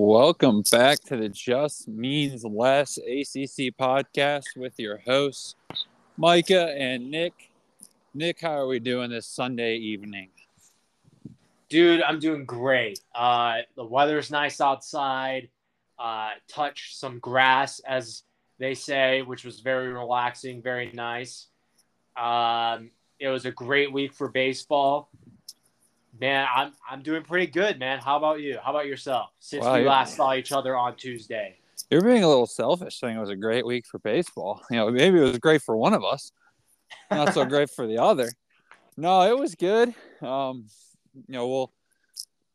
Welcome back to the Just Means Less ACC podcast with your hosts, Micah and Nick. Nick, how are we doing this Sunday evening? Dude, I'm doing great. The weather's nice outside. Touch some grass, as they say, which was very relaxing, very nice. It was a great week for baseball. Man, I'm doing pretty good, man. How about you? How about yourself? Since we last saw each other on Tuesday. You're being a little selfish saying it was a great week for baseball. You know, maybe it was great for one of us. Not so great for the other. No, it was good. You know,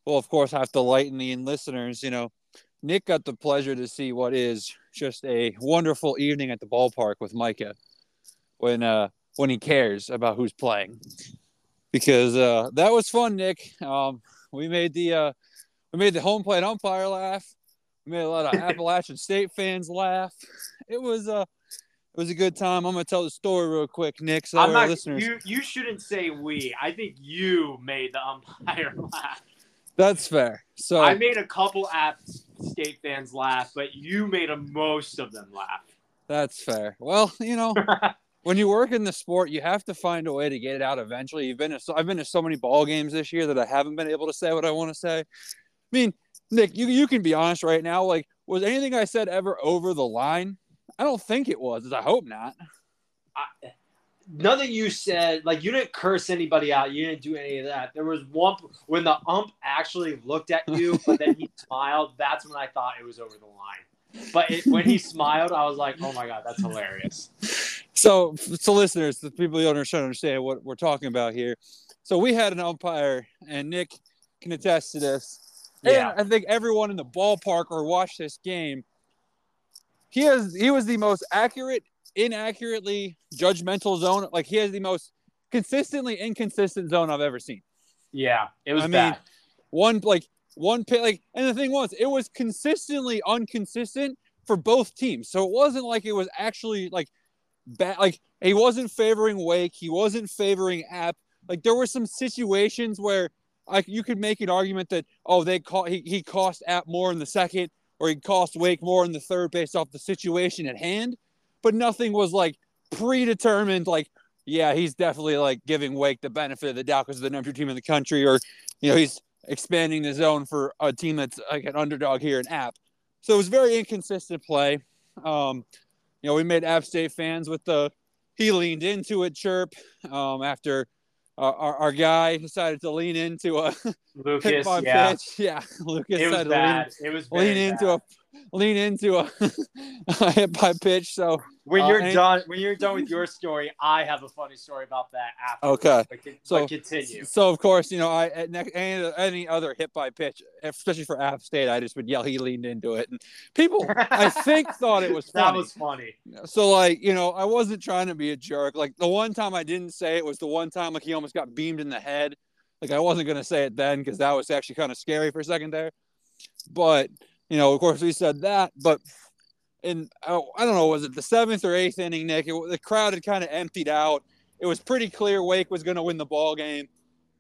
we'll of course have to lighten the listeners. You know, Nick got the pleasure to see what is just a wonderful evening at the ballpark with Micah when he cares about who's playing. Because that was fun, Nick. We made the home plate umpire laugh. We made a lot of Appalachian State fans laugh. It was a good time. I'm gonna tell the story real quick, Nick. So our listeners, you shouldn't say we. I think you made the umpire laugh. That's fair. So I made a couple App State fans laugh, but you made most of them laugh. That's fair. Well, you know. When you work in the sport, you have to find a way to get it out eventually. I've been to so many ball games this year that I haven't been able to say what I want to say. I mean, Nick, you can be honest right now. Like, was anything I said ever over the line? I don't think it was. I hope not. Nothing you said. Like, you didn't curse anybody out. You didn't do any of that. There was one when the ump actually looked at you, but then he smiled. That's when I thought it was over the line. But when he smiled, I was like, oh, my God, that's hilarious. So listeners, the people who understand what we're talking about here. So we had an umpire, and Nick can attest to this. Yeah. And I think everyone in the ballpark or watched this game, he was the most inaccurately judgmental zone. Like, he has the most consistently inconsistent zone I've ever seen. Yeah, it was bad. I mean, and the thing was, it was consistently inconsistent for both teams. So it wasn't like it was actually, like, bad, like, he wasn't favoring Wake. He wasn't favoring App. Like, there were some situations where, like, you could make an argument that, oh, he cost App more in the second, or he cost Wake more in the third based off the situation at hand. But nothing was, like, predetermined, like, yeah, he's definitely, like, giving Wake the benefit of the doubt because they're the number 2 team in the country, or, you know, he's expanding the zone for a team that's, like, an underdog here in App. So it was very inconsistent play. You know, we made App State fans with the "he leaned into it" chirp after our guy decided to lean into a Lucas. Yeah, pitch. Yeah. Lucas it was bad. It was very lean bad. into a hit by pitch. So when you're done, with your story, I have a funny story about that afterwards. Okay, but continue. So of course, you know, any other hit by pitch, especially for App State, I just would yell, "He leaned into it," and people, I think, thought it was funny. That was funny. So, like, you know, I wasn't trying to be a jerk. Like, the one time I didn't say it was the one time, like, he almost got beamed in the head. Like, I wasn't gonna say it then because that was actually kind of scary for a second there, but. You know, of course, we said that, but in, I don't know, was it the 7th or 8th inning, Nick? The crowd had kind of emptied out. It was pretty clear Wake was going to win the ball game,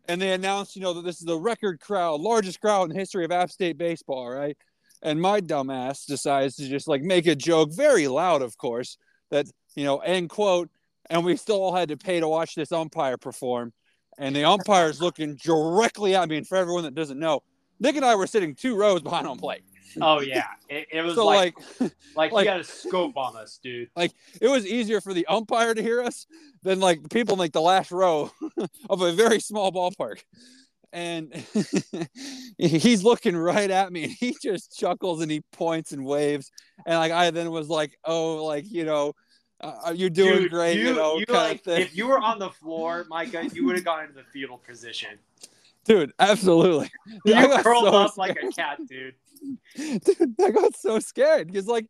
and they announced, you know, that this is the record crowd, largest crowd in the history of App State baseball, right? And my dumbass decides to just, like, make a joke, very loud, of course, that, you know, end quote, and we still all had to pay to watch this umpire perform, and the umpire's looking directly at me, and for everyone that doesn't know, Nick and I were sitting 2 rows behind on plate. Oh, yeah. It was so like, he had a scope on us, dude. Like, it was easier for the umpire to hear us than, like, people in, like, the last row of a very small ballpark. And he's looking right at me, and he just chuckles, and he points and waves. And, like, I then was like, oh, like, you know, you're doing dude, great, you know, you kind like, of thing. If you were on the floor, Micah, you would have gone into the fetal position. Dude, absolutely. You curled up like a cat, dude. Dude, I got so scared because, like,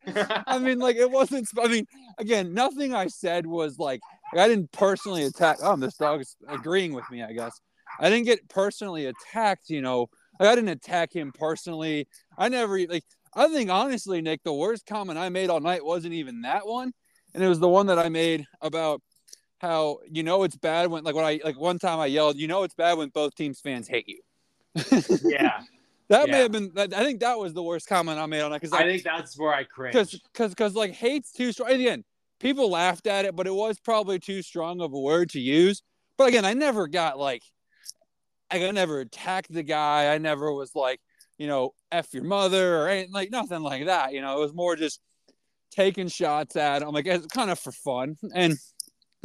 I mean, like, it wasn't. I mean, again, nothing I said was like I didn't personally attack. Oh, this dog is agreeing with me. I guess I didn't get personally attacked. You know, like, I didn't attack him personally. I never like. I think honestly, Nick, the worst comment I made all night wasn't even that one, and it was the one that I made about how, you know, it's bad when, like, when I, like, one time I yelled, you know, it's bad when both teams' fans hate you. Yeah. That may have been. I think that was the worst comment I made on it because I think that's where I cringed. Because like hate's too strong. And again, people laughed at it, but it was probably too strong of a word to use. But again, I never got I never attacked the guy. I never was F your mother or anything, nothing like that. You know, it was more just taking shots at him, it's kind of for fun, and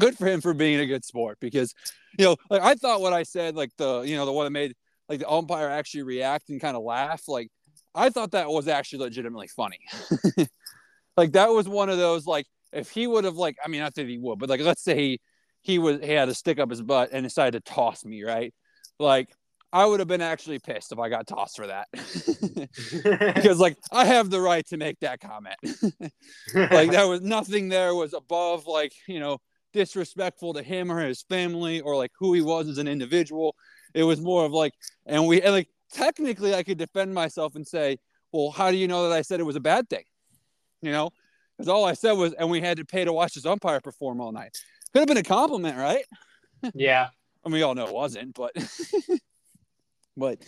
good for him for being a good sport because, I thought what I said, the one that made the umpire actually react and kind of laugh, I thought that was actually legitimately funny. That was one of those, if he would have, not that he would, but let's say he had a stick up his butt and decided to toss me, right? I would have been actually pissed if I got tossed for that because I have the right to make that comment. There was nothing there was above, disrespectful to him or his family or who he was as an individual. It was more of technically I could defend myself and say, well, how do you know that I said it was a bad thing? Because all I said was, and we had to pay to watch this umpire perform all night. Could have been a compliment, right? Yeah. And we all know it wasn't, but but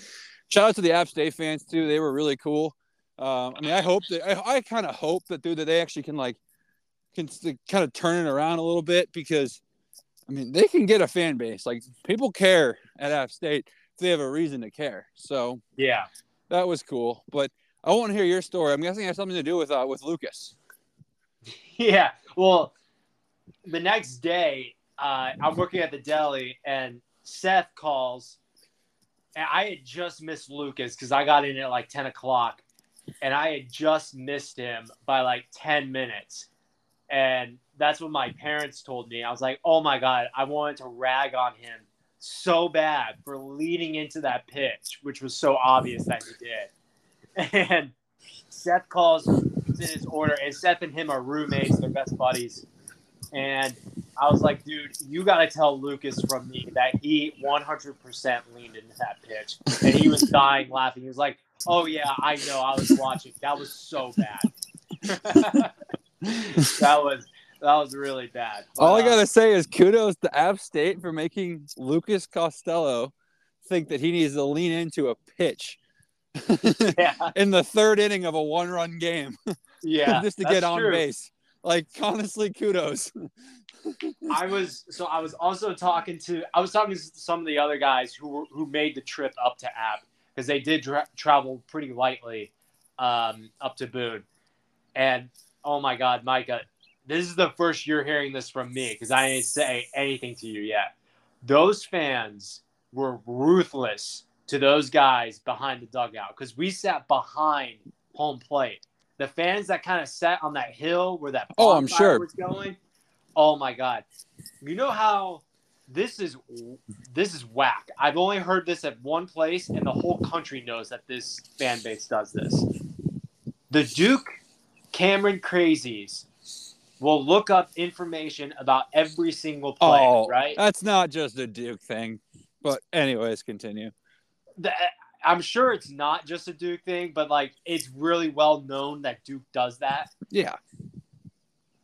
shout out to the App State fans too. They were really cool. I kind of hope that dude that they actually can kind of turn it around a little bit because they can get a fan base. People care at App State if they have a reason to care. So yeah, that was cool. But I want to hear your story. I'm guessing it has something to do with Lucas. Yeah. Well, the next day, I'm working at the deli, and Seth calls. And I had just missed Lucas because I got in at 10 o'clock, and I had just missed him by 10 minutes. And that's what my parents told me. I was like, oh, my God, I wanted to rag on him so bad for leading into that pitch, which was so obvious that he did. And Seth calls in his order, and Seth and him are roommates. They're best buddies. And I was like, dude, you got to tell Lucas from me that he 100% leaned into that pitch. And he was dying laughing. He was like, oh, yeah, I know. I was watching. That was so bad. That was really bad. But, all I got to say is kudos to App State for making Lucas Costello think that he needs to lean into a pitch in the third inning of a one-run game. Yeah, just to get on base. Honestly, kudos. I was talking to some of the other guys who made the trip up to App because they did travel pretty lightly up to Boone. And oh my God, Micah, this is the first you're hearing this from me because I didn't say anything to you yet. Those fans were ruthless to those guys behind the dugout because we sat behind home plate. The fans that kind of sat on that hill where that bonfire was going. Oh my God! You know how this is whack. I've only heard this at one place, and the whole country knows that this fan base does this. The Duke Cameron Crazies will look up information about every single player. Oh, right? That's not just a Duke thing, but anyways, continue. I'm sure it's not just a Duke thing, but it's really well known that Duke does that. Yeah.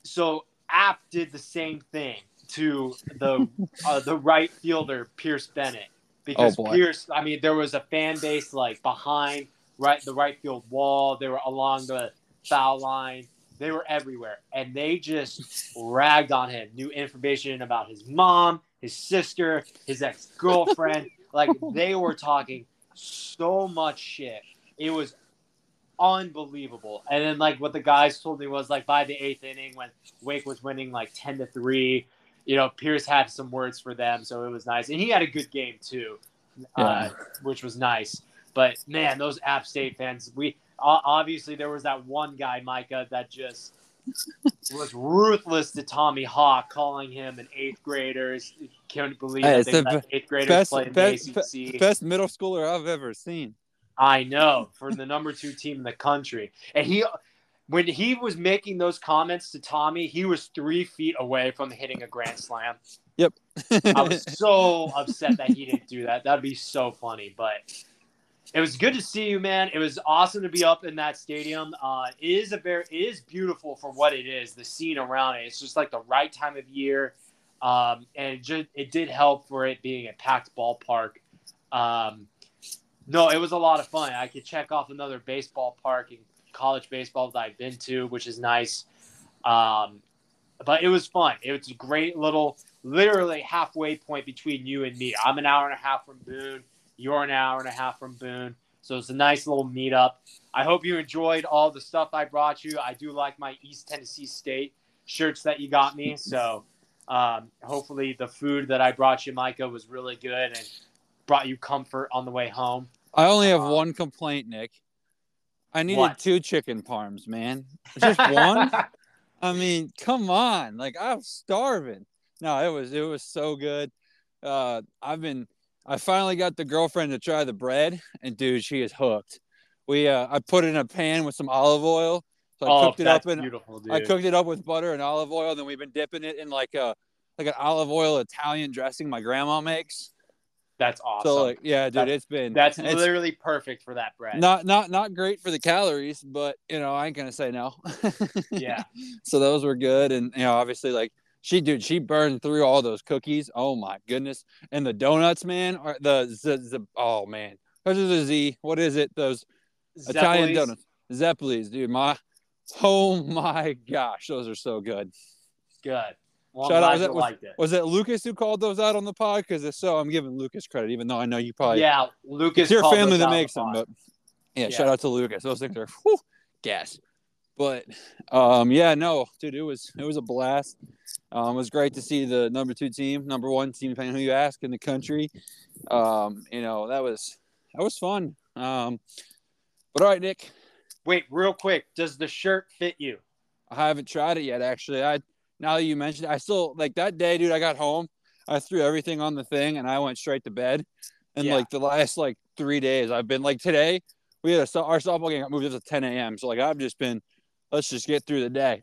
So App did the same thing to the right fielder Pierce Bennett because Pierce. I mean, there was a fan base behind the right field wall. They were along the foul line. They were everywhere, and they just ragged on him. New information about his mom, his sister, his ex-girlfriend. They were talking so much shit. It was unbelievable. And then what the guys told me was by the eighth inning when Wake was winning 10-3, Pierce had some words for them, so it was nice. And he had a good game too, which was nice. But man, those App State fans, we obviously there was that one guy, Micah, that just was ruthless to Tommy Hawk, calling him an eighth grader. Can't believe that eighth graders play in the ACC. Best middle schooler I've ever seen. I know, for the number 2 team in the country. And when he was making those comments to Tommy, he was 3 feet away from hitting a grand slam. Yep. I was so upset that he didn't do that. That'd be so funny, but it was good to see you, man. It was awesome to be up in that stadium. It is beautiful for what it is, the scene around it. It's just the right time of year. And it did help for it being a packed ballpark. No, it was a lot of fun. I could check off another baseball park and college baseball that I've been to, which is nice. But it was fun. It was a great little, literally halfway point between you and me. I'm an hour and a half from Boone. You're an hour and a half from Boone. So it's a nice little meetup. I hope you enjoyed all the stuff I brought you. I do like my East Tennessee State shirts that you got me. So hopefully the food that I brought you, Micah, was really good and brought you comfort on the way home. I only have one complaint, Nick. I needed two chicken parms, man. Just one? I mean, come on. Like, I'm starving. No, it was so good. I finally got the girlfriend to try the bread, and dude, she is hooked. I put it in a pan with some olive oil. So I cooked it up I cooked it up with butter and olive oil. Then we've been dipping it in like an olive oil Italian dressing my grandma makes. That's awesome. So dude, that's literally perfect for that bread. Not great for the calories, but I ain't gonna say no. Yeah. So those were good, and obviously she burned through all those cookies. Oh my goodness! And the donuts, man, are man, those are the Z. What is it? Those Zeppelis. Italian donuts, Zeppelis, dude. Oh my gosh, those are so good. Good. Well, shout out. Was it Lucas who called those out on the pod? Because if so, I'm giving Lucas credit, even though I know you probably Lucas. It's your family that makes them, but shout out to Lucas. Those things are gas. But, dude, it was a blast. It was great to see the number one team, depending on who you ask, in the country. That was fun. But all right, Nick. Wait, real quick. Does the shirt fit you? I haven't tried it yet, actually. Now that you mentioned it, I still, that day, dude, I got home. I threw everything on the thing, and I went straight to bed. And, the last, 3 days, I've been, today, we had our softball game got moved up to 10 a.m. So, I've just been – let's just get through the day.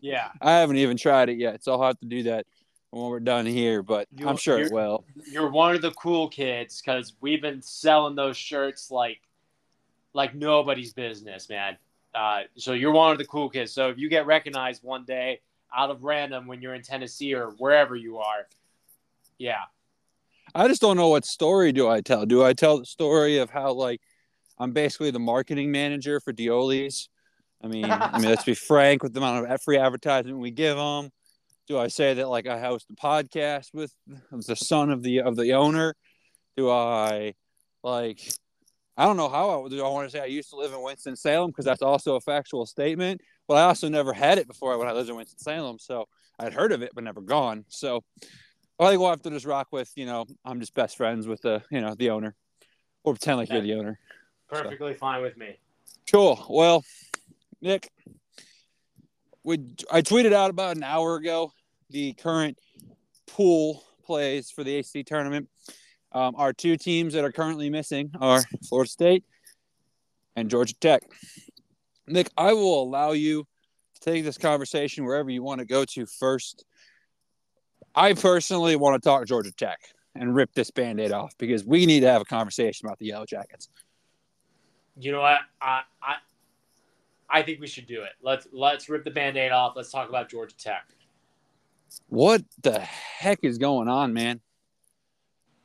Yeah. I haven't even tried it yet, so I'll have to do that when we're done here, but I'm sure it will. You're one of the cool kids because we've been selling those shirts like nobody's business, man. So you're one of the cool kids. So if you get recognized one day out of random when you're in Tennessee or wherever you are, yeah. I just don't know what story do I tell. Do I tell the story of how, I'm basically the marketing manager for Dioli's? I mean, let's be frank with the amount of free advertisement we give them. Do I say that I host a podcast with the son of the owner? Do I I don't know how I want to say I used to live in Winston-Salem because that's also a factual statement. But I also never had it before when I lived in Winston-Salem, so I'd heard of it but never gone. So I think we'll have to just rock with I'm just best friends with the the owner, or pretend like you're the owner. Perfectly fine with me. Cool. Well. Nick, I tweeted out about an hour ago the current pool plays for the ACC tournament. Our two teams that are currently missing are Florida State and Georgia Tech. Nick, I will allow you to take this conversation wherever you want to go to first. I personally want to talk Georgia Tech and rip this Band-Aid off because we need to have a conversation about the Yellow Jackets. You know what? I think we should do it. Let's rip the Band-Aid off. Let's talk about Georgia Tech. What the heck is going on, man?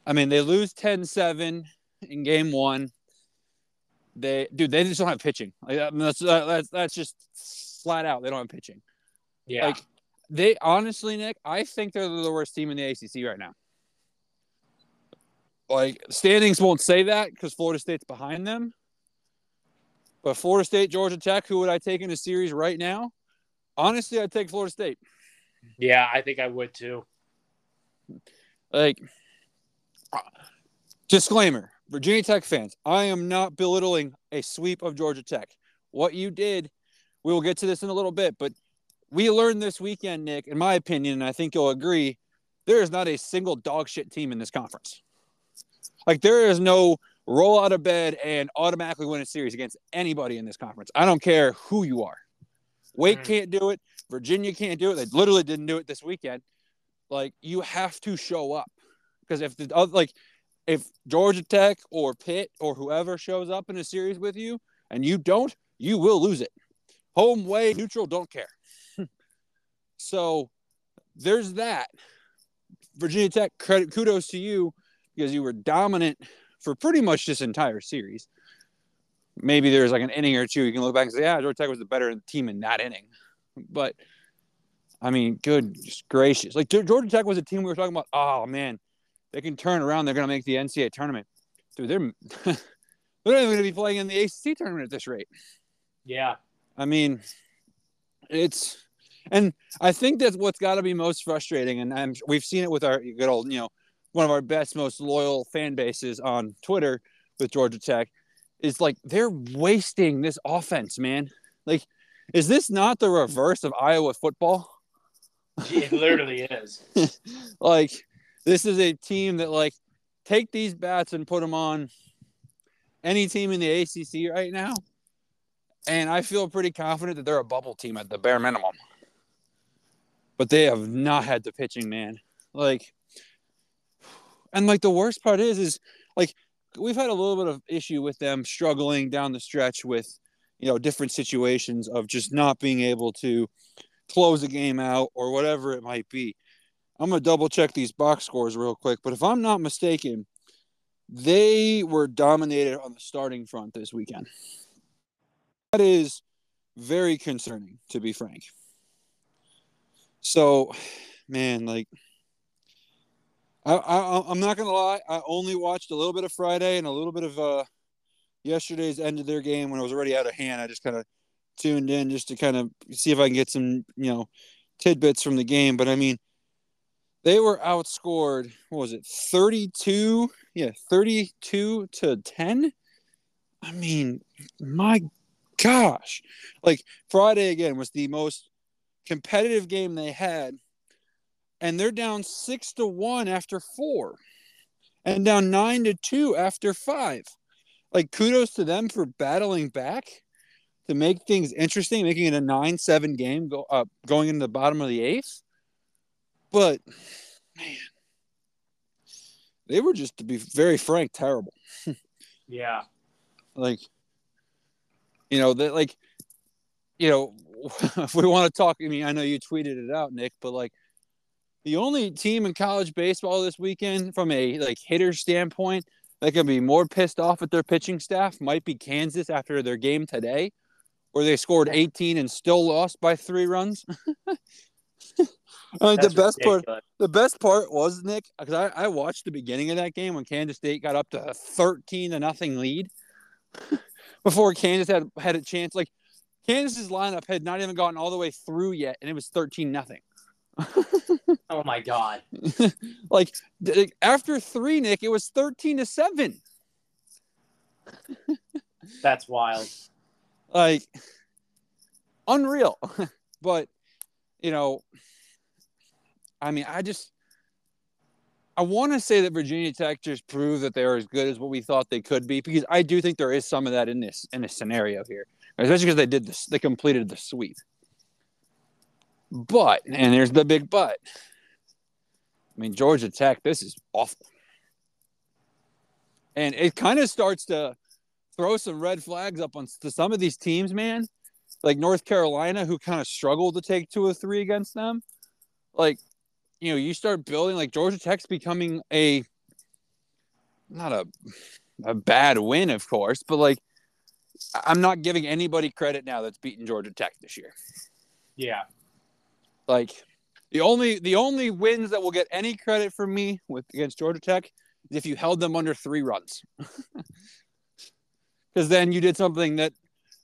I mean, they lose 10-7 in game one. They just don't have pitching. That's just flat out. They don't have pitching. Yeah. They honestly, Nick, I think they're the worst team in the ACC right now. Standings won't say that because Florida State's behind them. But Florida State, Georgia Tech, who would I take in a series right now? Honestly, I'd take Florida State. Yeah, I think I would too. Disclaimer, Virginia Tech fans, I am not belittling a sweep of Georgia Tech. What you did, we will get to this in a little bit, but we learned this weekend, Nick, in my opinion, and I think you'll agree, there is not a single dog shit team in this conference. There is no roll out of bed and automatically win a series against anybody in this conference. I don't care who you are. Wake can't do it. Virginia can't do it. They literally didn't do it this weekend. You have to show up. Because if Georgia Tech or Pitt or whoever shows up in a series with you and you don't, you will lose it. Home, away, neutral, don't care. So there's that. Virginia Tech, kudos to you because you were dominant for pretty much this entire series. Maybe there's like an inning or two you can look back and say, yeah, Georgia Tech was the better team in that inning. But, I mean, good gracious. Like, Georgia Tech was a team we were talking about, oh, man, they can turn around. They're going to make the NCAA tournament. Dude, they're not even going to be playing in the ACC tournament at this rate. Yeah. I mean, it's – and I think that's what's got to be most frustrating. And we've seen it with our good old, you know, one of our best, most loyal fan bases on Twitter with Georgia Tech. Is like they're wasting this offense, man. Like, is this not the reverse of Iowa football? It literally is. Like, this is a team that, like, take these bats and put them on any team in the ACC right now, and I feel pretty confident that they're a bubble team at the bare minimum. But they have not had the pitching, man. Like, and, like, the worst part is, like, we've had a little bit of issue with them struggling down the stretch with, you know, different situations of just not being able to close a game out or whatever it might be. I'm going to double check these box scores real quick, but if I'm not mistaken, they were dominated on the starting front this weekend. That is very concerning, to be frank. So, man, like, I'm not going to lie. I only watched a little bit of Friday and a little bit of yesterday's end of their game when it was already out of hand. I just kind of tuned in just to kind of see if I can get some, you know, tidbits from the game. But, I mean, they were outscored, 32? Yeah, 32-10? I mean, my gosh. Like, Friday, again, was the most competitive game they had. And they're down 6-1 after 4, and down 9-2 after 5. Like, kudos to them for battling back to make things interesting, making it a 9-7 game going into the bottom of the eighth. But, man, they were just, to be very frank, terrible. Yeah. Like, you know, that, like, you know, if we want to talk, I mean, I know you tweeted it out, Nick, but, like, the only team in college baseball this weekend from a, like, hitter standpoint that can be more pissed off at their pitching staff might be Kansas after their game today, where they scored 18 and still lost by 3 runs. I mean, the best part was, Nick, because I watched the beginning of that game when Kansas State got up to a 13-0 lead before Kansas had a chance. Like, Kansas's lineup had not even gotten all the way through yet, and it was 13-0. Oh my God. Like, after 3, Nick, it was 13-7. That's wild. Like, unreal. But, you know, I mean, I want to say that Virginia Tech just proved that they're as good as what we thought they could be, because I do think there is some of that in this scenario here, especially because they completed the sweep. But, and there's the big but, I mean, Georgia Tech, this is awful. And it kind of starts to throw some red flags up to some of these teams, man. Like North Carolina, who kind of struggled to take 2 or 3 against them. Like, you know, you start building, like, Georgia Tech's becoming not a bad win, of course, but, like, I'm not giving anybody credit now that's beaten Georgia Tech this year. Yeah. Like, the only wins that will get any credit from me against Georgia Tech is if you held them under 3 runs. Because then you did something that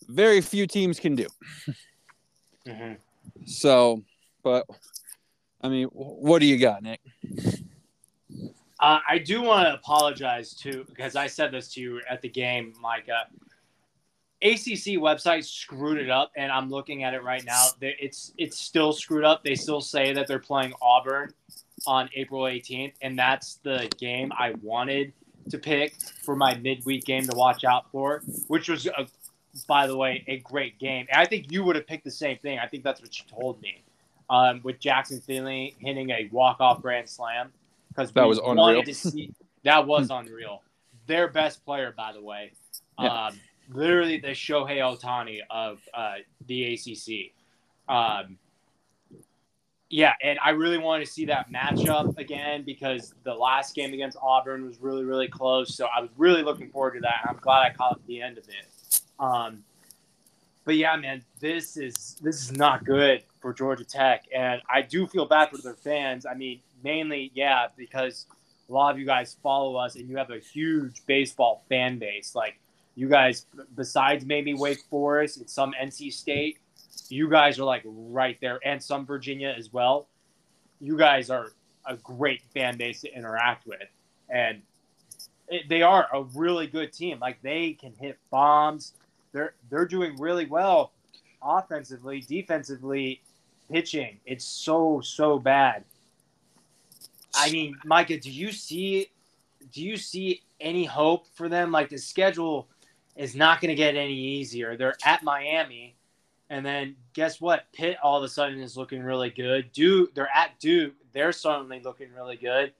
very few teams can do. Mm-hmm. So, but, I mean, what do you got, Nick? I do want to apologize, too, because I said this to you at the game, Micah. ACC website screwed it up, and I'm looking at it right now. It's still screwed up. They still say that they're playing Auburn on April 18th, and that's the game I wanted to pick for my midweek game to watch out for, which was, by the way, a great game. And I think you would have picked the same thing. I think that's what you told me, with Jackson Finley hitting a walk-off grand slam. Because that was unreal. That was unreal. Their best player, by the way. Yeah. Literally the Shohei Ohtani of the ACC. Yeah, and I really wanted to see that matchup again because the last game against Auburn was really, really close. So I was really looking forward to that. I'm glad I caught the end of it. But yeah, man, this is not good for Georgia Tech, and I do feel bad for their fans. I mean, mainly, yeah, because a lot of you guys follow us, and you have a huge baseball fan base. Like, you guys, besides maybe Wake Forest and some NC State, you guys are like right there, and some Virginia as well. You guys are a great fan base to interact with, and they are a really good team. Like, they can hit bombs. They're doing really well offensively, defensively, pitching. It's so bad. I mean, Micah, do you see any hope for them? Like, the schedule is not going to get any easier. They're at Miami, and then guess what? Pitt all of a sudden is looking really good. Duke, they're at Duke. They're suddenly looking really good.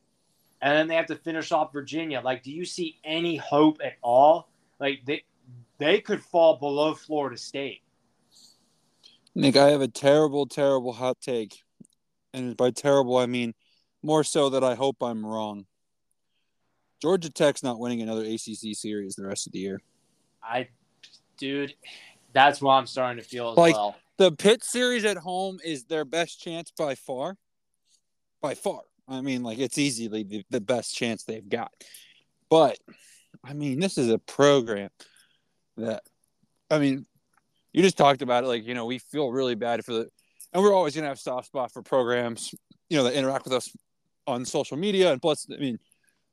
And then they have to finish off Virginia. Like, do you see any hope at all? Like, they could fall below Florida State. Nick, I have a terrible, terrible hot take. And by terrible, I mean more so that I hope I'm wrong. Georgia Tech's not winning another ACC series the rest of the year. Dude, that's what I'm starting to feel as well. Like, the Pitt series at home is their best chance by far. By far. I mean, like, it's easily the best chance they've got. But, I mean, this is a program that, I mean, you just talked about it. Like, you know, we feel really bad for and we're always going to have soft spot for programs, you know, that interact with us on social media. And plus, I mean,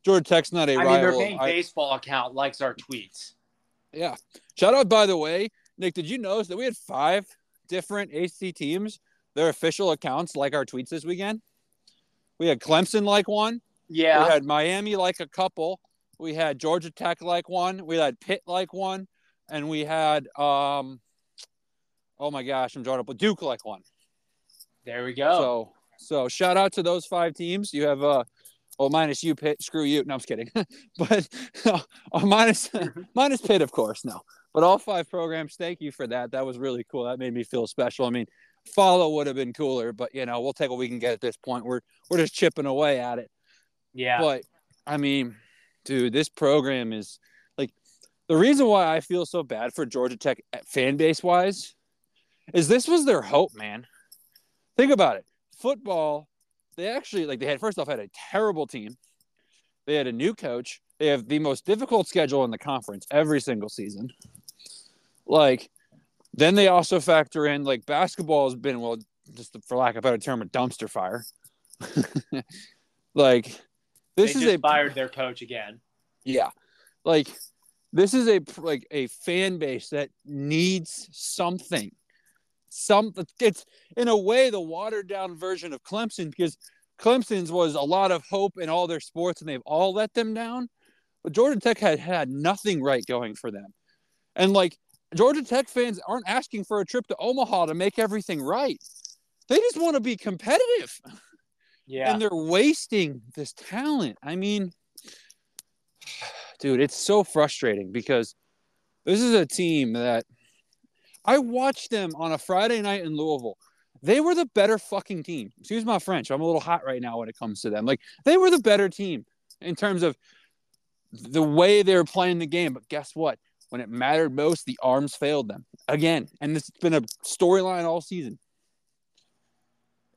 Georgia Tech's not a rival. I mean, their main baseball account likes our tweets. Yeah. Shout out, by the way, Nick, did you notice that we had 5 different ACC teams, their official accounts, like our tweets this weekend? We had Clemson like one. Yeah. We had Miami like a couple. We had Georgia Tech like one. We had Pitt like one. And we had, oh my gosh, I'm drawing up with Duke like one. There we go. So shout out to those 5 teams. You have minus you, Pitt. Screw you. No, I'm just kidding. But minus Pitt, of course. No, but all 5 programs. Thank you for that. That was really cool. That made me feel special. I mean, follow would have been cooler, but you know, we'll take what we can get at this point. We're just chipping away at it. Yeah. But I mean, dude, this program is like the reason why I feel so bad for Georgia Tech fan base wise is this was their hope, man. Think about it. Football, they had a terrible team. They had a new coach. They have the most difficult schedule in the conference every single season. Like, then they also factor in, like, basketball has been, well, just for lack of a better term, a dumpster fire. Like, this they is just fired their coach again. Yeah. Like, this is a fan base that needs something. It's in a way the watered down version of Clemson, because Clemson's was a lot of hope in all their sports and they've all let them down. But Georgia Tech had nothing right going for them. And like, Georgia Tech fans aren't asking for a trip to Omaha to make everything right. They just want to be competitive. Yeah. And they're wasting this talent. I mean, dude, it's so frustrating because this is a team that I watched them on a Friday night in Louisville. They were the better fucking team. Excuse my French. I'm a little hot right now when it comes to them. Like, they were the better team in terms of the way they were playing the game. But guess what? When it mattered most, the arms failed them again. And this has been a storyline all season.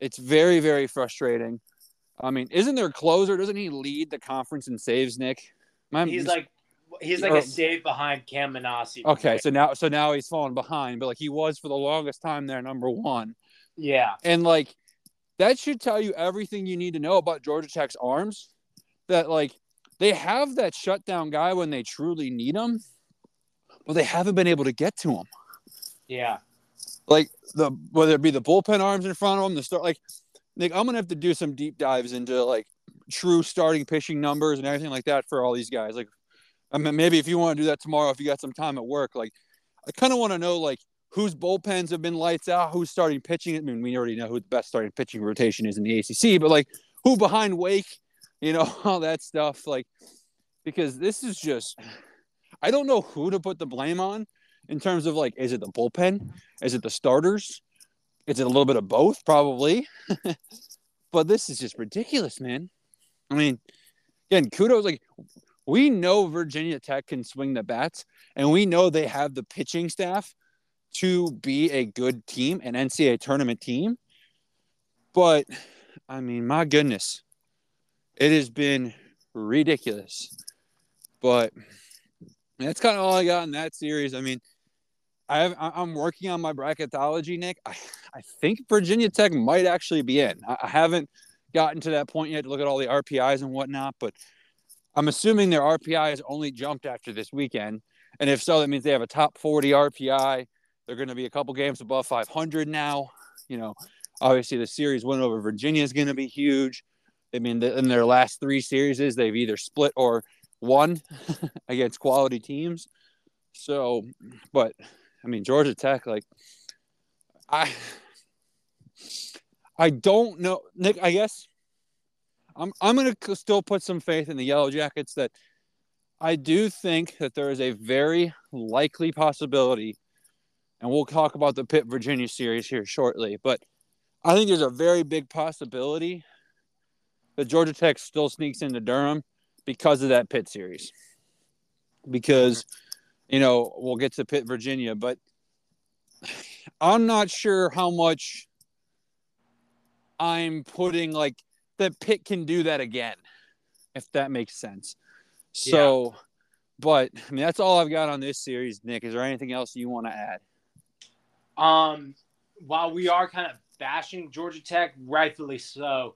It's very, very frustrating. I mean, isn't their closer? Doesn't he lead the conference in saves, Nick? He's like a save behind Cam Minasi. Okay, so now he's falling behind, but like he was for the longest time there, number one. Yeah. And like that should tell you everything you need to know about Georgia Tech's arms, that like they have that shutdown guy when they truly need him, but they haven't been able to get to him. Yeah. Like whether it be the bullpen arms in front of them, the start, like Nick, I'm going to have to do some deep dives into like true starting pitching numbers and everything like that for all these guys. Like, I mean, maybe if you want to do that tomorrow, if you got some time at work, like I kind of want to know like whose bullpens have been lights out, who's starting pitching. I mean, we already know who the best starting pitching rotation is in the ACC, but like who behind Wake, you know, all that stuff. Like, because this is just, I don't know who to put the blame on in terms of like, is it the bullpen? Is it the starters? Is it a little bit of both? Probably. But this is just ridiculous, man. I mean, again, kudos. Like, we know Virginia Tech can swing the bats, and we know they have the pitching staff to be a good team, an NCAA tournament team. But, I mean, my goodness, it has been ridiculous. But that's kind of all I got in that series. I mean, I'm working on my bracketology, Nick. I think Virginia Tech might actually be in. I haven't gotten to that point yet to look at all the RPIs and whatnot, but I'm assuming their RPI has only jumped after this weekend. And if so, that means they have a top 40 RPI. They're going to be a couple games above 500 now. You know, obviously the series win over Virginia is going to be huge. I mean, in their last three series, they've either split or won against quality teams. So, but I mean, Georgia Tech, like, I don't know, Nick. I guess I'm going to still put some faith in the Yellow Jackets. That I do think that there is a very likely possibility, and we'll talk about the Pitt Virginia series here shortly, but I think there's a very big possibility that Georgia Tech still sneaks into Durham because of that Pitt series. Because, you know, we'll get to Pitt Virginia, but I'm not sure how much I'm putting, like, that Pitt can do that again, if that makes sense. So, yeah. But I mean, that's all I've got on this series, Nick. Is there anything else you want to add? While we are kind of bashing Georgia Tech, rightfully so,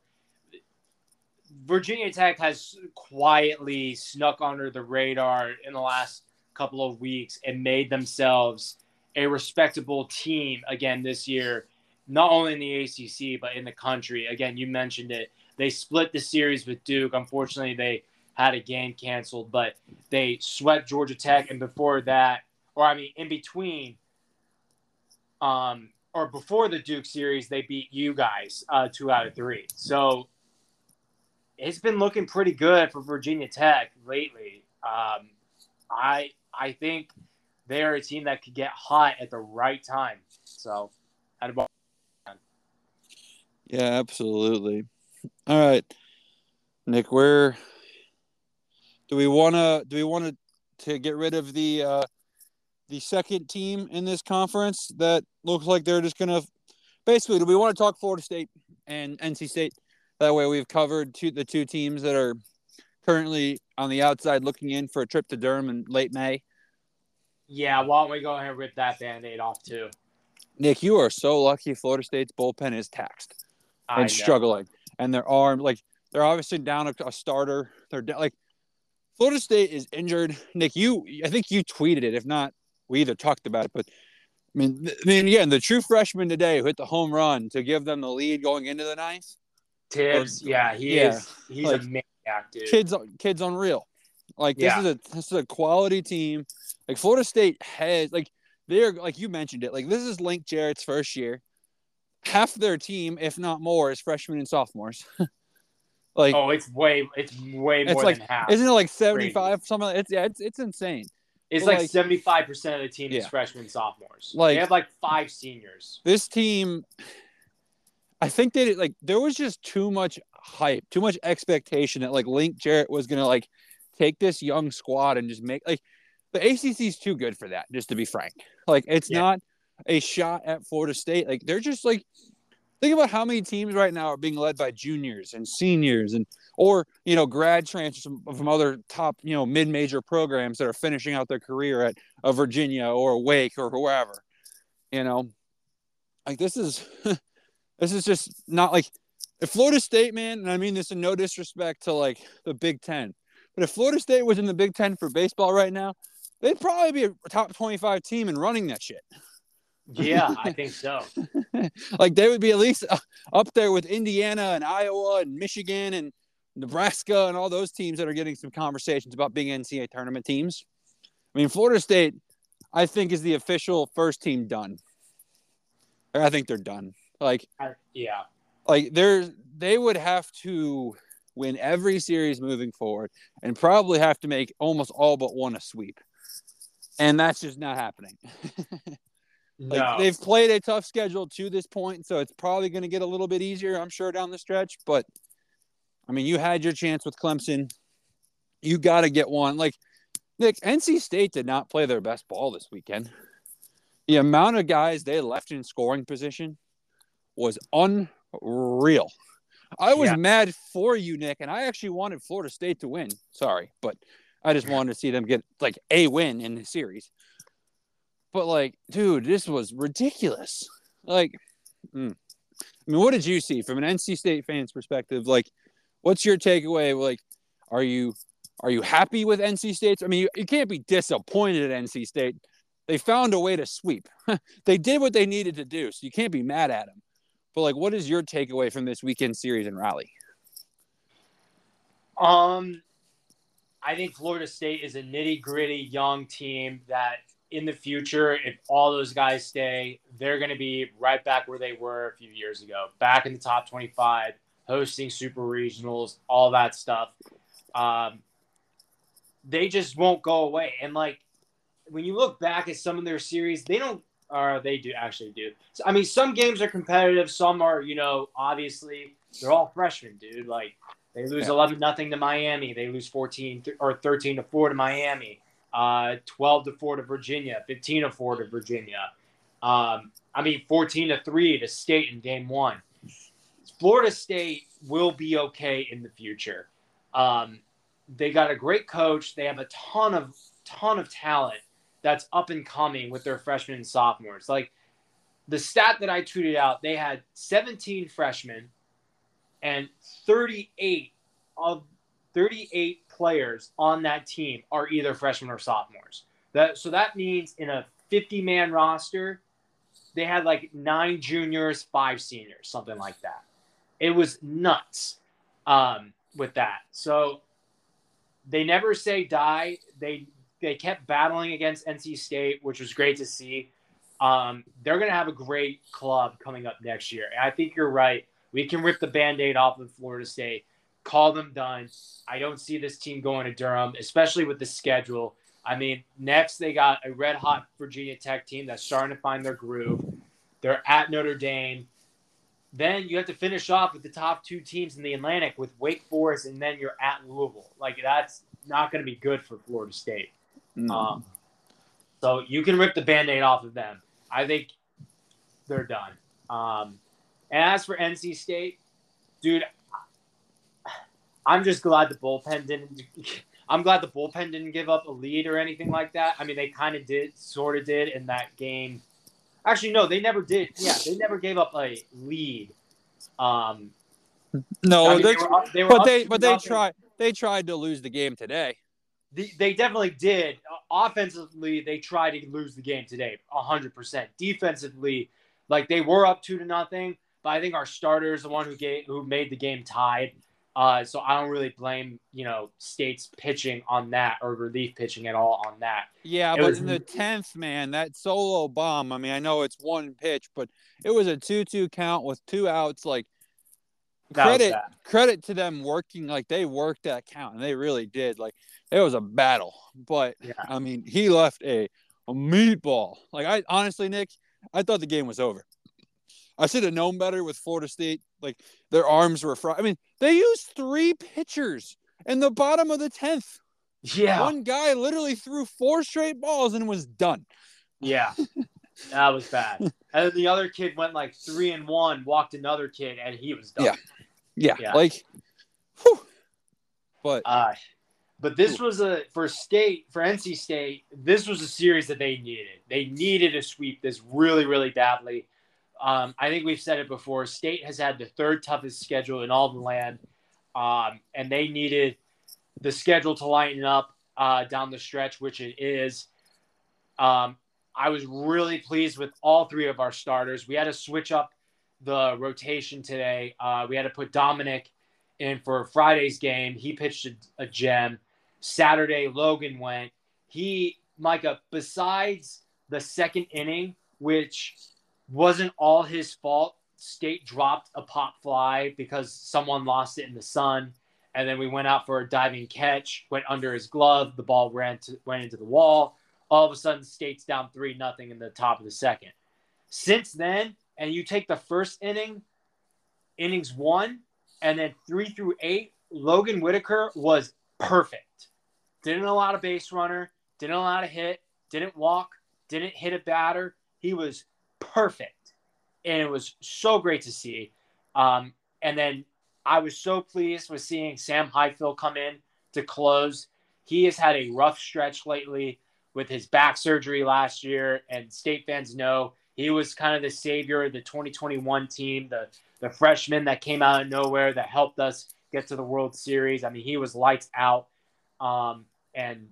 Virginia Tech has quietly snuck under the radar in the last couple of weeks and made themselves a respectable team again this year, not only in the ACC, but in the country. Again, you mentioned it. They split the series with Duke. Unfortunately, they had a game canceled, but they swept Georgia Tech. And before that, or I mean, in between, or before the Duke series, they beat you guys 2 out of 3. So it's been looking pretty good for Virginia Tech lately. I think they're a team that could get hot at the right time. So, at about yeah, absolutely. All right, Nick, where do we want to get rid of the second team in this conference that looks like they're just gonna basically? Do we want to talk Florida State and NC State? That way, we've covered the two teams that are currently on the outside looking in for a trip to Durham in late May. Yeah, why don't we go ahead and rip that Band-Aid off too? Nick, you are so lucky. Florida State's bullpen is taxed and struggling, and their arm, like, they're obviously down a starter. They're like, Florida State is injured. Nick, I think you tweeted it. If not, we either talked about it. But I mean, again, the true freshman today who hit the home run to give them the lead going into the ninth. Tibbs, yeah, he's like, a maniac, dude. Kids unreal. Like, yeah. This is a quality team. Like, Florida State has, like, they're, like you mentioned it, like, this is Link Jarrett's first year. Half their team, if not more, is freshmen and sophomores. Like, oh, it's way more like, than half. Isn't it like 75? Something like, it's insane. It's but like 75% of the team is freshmen and sophomores. Like, they have like 5 seniors. This team, I think they did, like, there was just too much hype, too much expectation that, like, Link Jarrett was going to, like, take this young squad and just make, like, the ACC is too good for that, just to be frank. Like, it's not a shot at Florida State. Like, they're just, like, think about how many teams right now are being led by juniors and seniors and, or, you know, grad transfers from other top, you know, mid-major programs that are finishing out their career at a Virginia or a Wake or whoever, you know, like, this is this is just not, like, if Florida State, man, and I mean this in no disrespect to, like, the Big Ten, but if Florida State was in the Big Ten for baseball right now, they'd probably be a top 25 team and running that shit. Yeah, I think so. Like, they would be at least up there with Indiana and Iowa and Michigan and Nebraska and all those teams that are getting some conversations about being NCAA tournament teams. I mean, Florida State, I think, is the official first team done. I think they're done. Like, yeah, like, they would have to win every series moving forward and probably have to make almost all but one a sweep. And that's just not happening. Like, no. They've played a tough schedule to this point, so it's probably going to get a little bit easier, I'm sure, down the stretch. But, I mean, you had your chance with Clemson. You got to get one. Like, Nick, NC State did not play their best ball this weekend. The amount of guys they left in scoring position was unreal. I was mad for you, Nick, and I actually wanted Florida State to win. Sorry, but I just wanted to see them get, like, a win in the series. But, like, dude, this was ridiculous. Like, I mean, what did you see from an NC State fan's perspective? Like, what's your takeaway? Like, are you happy with NC State? I mean, you can't be disappointed at NC State. They found a way to sweep. They did what they needed to do, so you can't be mad at them. But, like, what is your takeaway from this weekend series in Raleigh? I think Florida State is a nitty-gritty young team that in the future, if all those guys stay, they're going to be right back where they were a few years ago, back in the top 25, hosting super regionals, all that stuff. They just won't go away. And, like, when you look back at some of their series, they don't – or they do actually do. So, I mean, some games are competitive. Some are, you know, obviously they're all freshmen, dude. Like, they lose 11-0 to Miami. They lose 13-4 to Miami. 12-4 to Virginia, 15-4 to Virginia. I mean, 14-3 to State in game one. Florida State will be okay in the future. They got a great coach. They have a ton of talent that's up and coming with their freshmen and sophomores. Like, the stat that I tweeted out, they had 17 freshmen and 38 players on that team are either freshmen or sophomores. So that means in a 50-man roster, they had like 9 juniors, 5 seniors, something like that. It was nuts with that. So they never say die. They kept battling against NC State, which was great to see. They're going to have a great club coming up next year. And I think you're right. We can rip the Band-Aid off of Florida State. Call them done. I don't see this team going to Durham, especially with the schedule. I mean, next they got a red-hot Virginia Tech team that's starting to find their groove. They're at Notre Dame. Then you have to finish off with the top 2 teams in the Atlantic with Wake Forest, and then you're at Louisville. Like, that's not going to be good for Florida State. No. So you can rip the Band-Aid off of them. I think they're done. And as for NC State, dude – I'm just glad the bullpen didn't. I'm glad the bullpen didn't give up a lead or anything like that. I mean, they kind of did, sort of did in that game. Actually, no, they never did. Yeah, they never gave up a lead. No, I mean, they tried. They tried to lose the game today. They definitely did. Offensively, they tried to lose the game today, 100%. Defensively, like, they were up 2-0, but I think our starter is the one who made the game tied. So I don't really blame, you know, State's pitching on that or relief pitching at all on that. Yeah, but in the 10th, man, that solo bomb, I mean, I know it's one pitch, but it was a 2-2 count with 2 outs. Like, credit to them working. Like, they worked that count, and they really did. Like, it was a battle. But, yeah. I mean, he left a meatball. Like, I honestly, Nick, I thought the game was over. I should have known better with Florida State. Like, their arms were fried. I mean, they used 3 pitchers in the bottom of the 10th. Yeah. One guy literally threw 4 straight balls and was done. Yeah. That was bad. And then the other kid went like 3-1, walked another kid, and he was done. Yeah. Like, whew. But this was for NC State, this was a series that they needed. They needed a sweep this really, really badly. I think we've said it before. State has had the 3rd toughest schedule in all the land, and they needed the schedule to lighten up down the stretch, which it is. I was really pleased with all 3 of our starters. We had to switch up the rotation today. We had to put Dominic in for Friday's game. He pitched a gem. Saturday, Logan went. Micah, besides the 2nd inning, which – wasn't all his fault. State dropped a pop fly because someone lost it in the sun. And then we went out for a diving catch, went under his glove. The ball went into the wall. All of a sudden, State's down 3-0 in the top of the 2nd. Since then, and you take the first inning, innings one, and then 3 through 8, Logan Whitaker was perfect. Didn't allow a base runner, didn't allow a hit, didn't walk, didn't hit a batter. He was perfect. And it was so great to see. And then I was so pleased with seeing Sam Highfield come in to close. He has had a rough stretch lately with his back surgery last year, and State fans know he was kind of the savior of the 2021 team, the freshman that came out of nowhere that helped us get to the World Series. I mean, he was lights out. And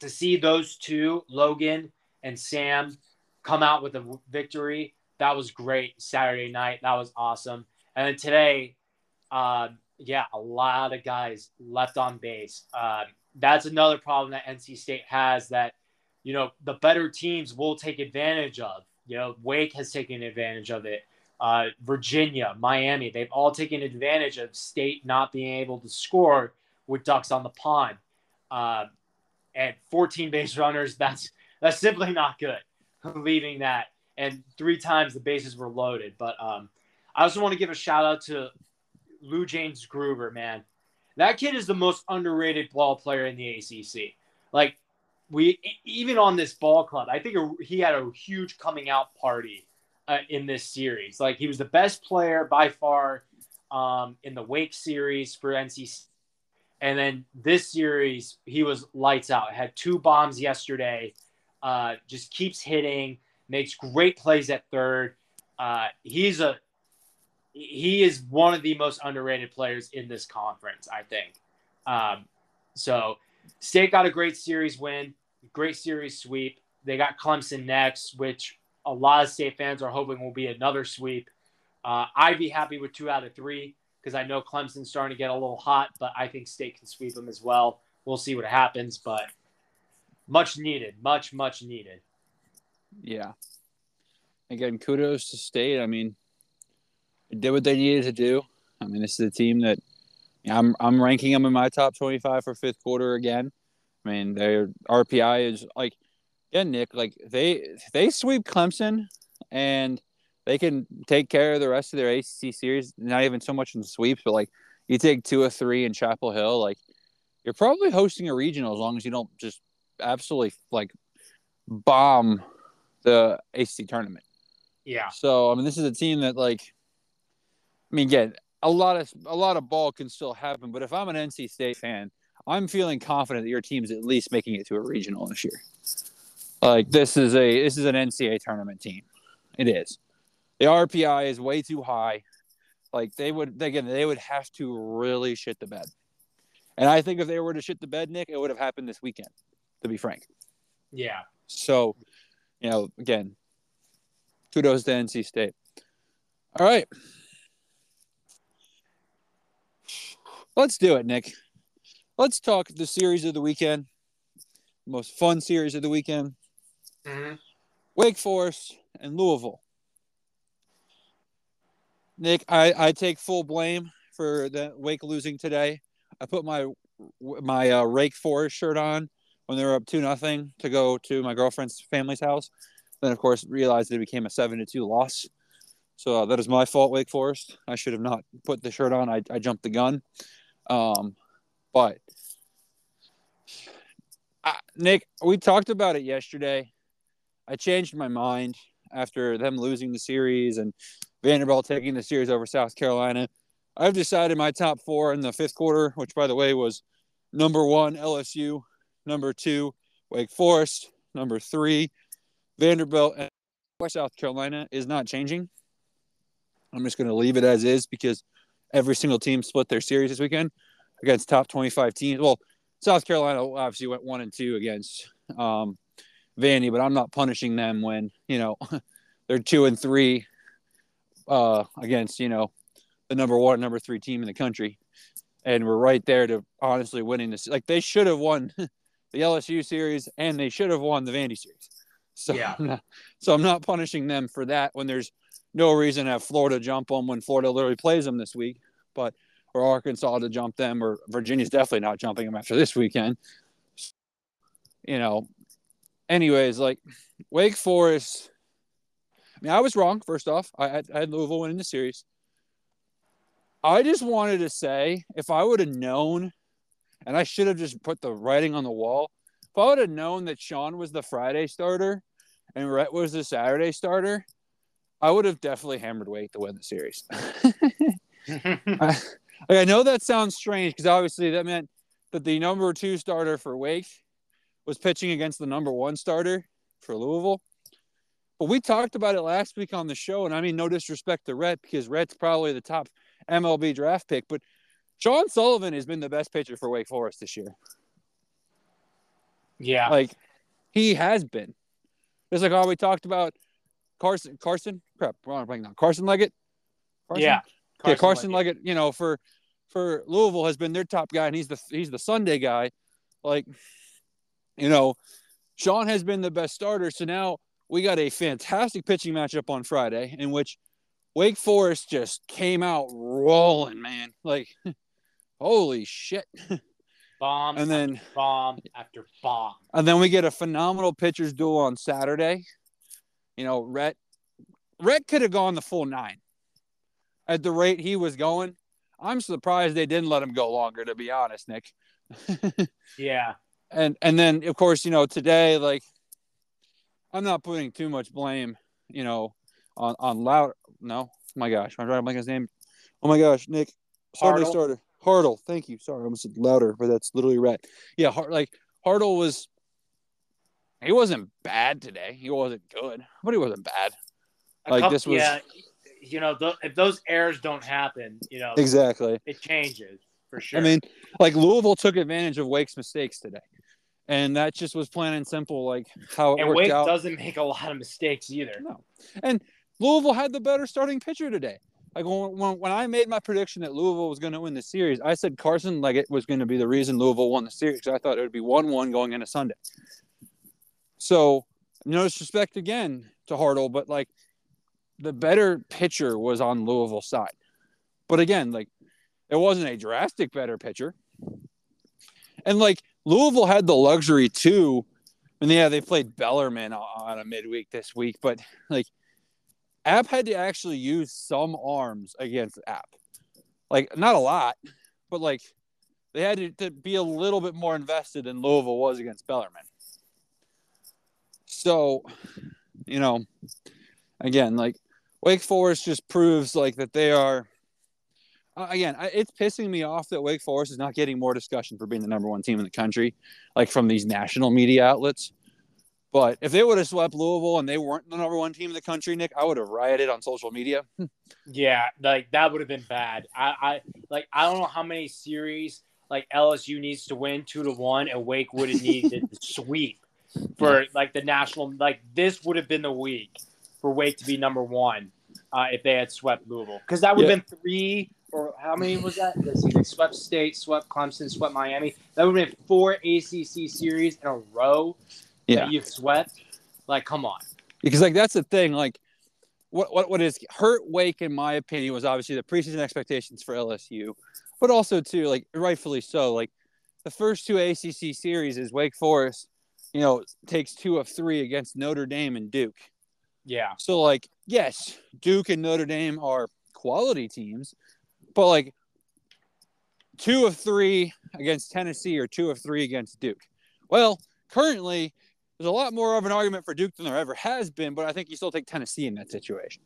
to see those two, Logan and Sam, come out with a victory, that was great Saturday night. That was awesome. And then today, a lot of guys left on base. That's another problem that NC State has that, you know, the better teams will take advantage of. You know, Wake has taken advantage of it. Virginia, Miami, they've all taken advantage of State not being able to score with ducks on the pond. And 14 base runners, that's simply not good, leaving that. And 3 times the bases were loaded. But I also want to give a shout-out to Lou James Gruber, man. That kid is the most underrated ball player in the ACC. Like, even on this ball club, I think he had a huge coming-out party in this series. Like, he was the best player by far in the Wake series for NC State. And then this series, he was lights out. Had 2 bombs yesterday. Just keeps hitting. Makes great plays at third. He is one of the most underrated players in this conference, I think. So State got a great series win, great series sweep. They got Clemson next, which a lot of State fans are hoping will be another sweep. I'd be happy with 2 out of 3 because I know Clemson's starting to get a little hot, but I think State can sweep them as well. We'll see what happens, but much needed, much, much needed. Yeah. Again, kudos to State. I mean, they did what they needed to do. I mean, this is a team that I'm ranking them in my top 25 for 5th quarter again. I mean, their RPI is like, yeah, Nick, like they sweep Clemson and they can take care of the rest of their ACC series. Not even so much in the sweeps, but like you take 2 of 3 in Chapel Hill, like you're probably hosting a regional as long as you don't just absolutely like bomb the ACC tournament. Yeah. So I mean, this is a team that like. I mean, again, a lot of ball can still happen, but if I'm an NC State fan, I'm feeling confident that your team's at least making it to a regional this year. Like this is an NCAA tournament team. It is. The RPI is way too high. Like they would have to really shit the bed. And I think if they were to shit the bed, Nick, it would have happened this weekend, to be frank. Yeah. So, you know, again, kudos to NC State. All right. Let's do it, Nick. Let's talk the series of the weekend. Most fun series of the weekend. Mm-hmm. Wake Forest and Louisville. Nick, I take full blame for the Wake losing today. I put my Wake Forest shirt on when they were up 2-0 to go to my girlfriend's family's house. Then, of course, realized it became a 7-2 loss. So that is my fault, Wake Forest. I should have not put the shirt on. I jumped the gun. But, Nick, we talked about it yesterday. I changed my mind after them losing the series and Vanderbilt taking the series over South Carolina. I've decided my top 4 in the 5th quarter, which, by the way, was number 1, LSU, number 2, Wake Forest, number 3, Vanderbilt, and South Carolina is not changing. I'm just going to leave it as is because every single team split their series this weekend against top 25 teams. Well, South Carolina obviously went 1-2 against Vandy, but I'm not punishing them when, you know, they're 2-3 against, you know, the number 3 team in the country. And we're right there to honestly winning this. Like, they should have won the LSU series and they should have won the Vandy series. So, yeah. I'm not punishing them for that when there's no reason to have Florida jump them when Florida literally plays them this week, but or Arkansas to jump them, or Virginia's definitely not jumping them after this weekend. You know, anyways, like Wake Forest, I mean, I was wrong, first off. I had Louisville winning the series. I just wanted to say, if I would have known, and I should have just put the writing on the wall, if I would have known that Sean was the Friday starter and Rhett was the Saturday starter, I would have definitely hammered Wake to win the series. I know that sounds strange because obviously that meant that the number two starter for Wake was pitching against the number one starter for Louisville. But we talked about it last week on the show, and I mean no disrespect to Rhett because Rhett's probably the top MLB draft pick, but Sean Sullivan has been the best pitcher for Wake Forest this year. Yeah. Like, he has been. Just like how we talked about Carson Leggett. Carson Leggett, you know, for Louisville has been their top guy, and he's the Sunday guy. Like, you know, Sean has been the best starter. So now we got a fantastic pitching matchup on Friday in which Wake Forest just came out rolling, man. Like, holy shit. Bomb and then after bomb after bomb. And then we get a phenomenal pitcher's duel on Saturday. You know, Rhett could have gone the full 9. At the rate he was going, I'm surprised they didn't let him go longer, to be honest, Nick. Yeah. And then, of course, you know, today, like, I'm not putting too much blame, you know, on Lowder. No, my gosh, I'm trying to make his name. Oh, my gosh, Nick. Starter. Hartle, thank you. Sorry, I almost said Louder, but that's literally right. Yeah, Hartle he wasn't bad today. He wasn't good, but he wasn't bad. Yeah, you know, if those errors don't happen, you know. Exactly. It changes, for sure. I mean, like, Louisville took advantage of Wake's mistakes today. And that just was plain and simple, like, how it worked out. And Wake doesn't make a lot of mistakes either. No. And Louisville had the better starting pitcher today. Like, when I made my prediction that Louisville was going to win the series, I said Carson Leggett was going to be the reason Louisville won the series. I thought it would be 1-1 going into Sunday. So, no disrespect again to Hartle, but, like, the better pitcher was on Louisville's side. But, again, like, it wasn't a drastic better pitcher. And, like, Louisville had the luxury, too. And, yeah, they played Bellarmine on a midweek this week, but, like, App had to actually use some arms against App. Like, not a lot, but, like, they had to be a little bit more invested than Louisville was against Bellarmine. So, you know, again, like, Wake Forest just proves, like, that they are – again, it's pissing me off that Wake Forest is not getting more discussion for being the number one team in the country, like, from these national media outlets. But if they would have swept Louisville and they weren't the number one team in the country, Nick, I would have rioted on social media. Yeah, like, that would have been bad. I don't know how many series, like, LSU needs to win 2-1, and Wake would have needed to sweep for, like, the national. Like, this would have been the week for Wake to be number one if they had swept Louisville. Because that would have been 3 or how many was that? They swept State, swept Clemson, swept Miami. That would have been 4 ACC series in a row. Yeah, you've sweat. Like, come on. Because, like, that's the thing. Like, what is hurt Wake, in my opinion, was obviously the preseason expectations for LSU, but also too, like, rightfully so. Like, the first 2 ACC series is Wake Forest, you know, takes 2 of 3 against Notre Dame and Duke. Yeah. So, like, yes, Duke and Notre Dame are quality teams, but, like, 2 of 3 against Tennessee or 2 of 3 against Duke. Well, currently, there's a lot more of an argument for Duke than there ever has been, but I think you still take Tennessee in that situation.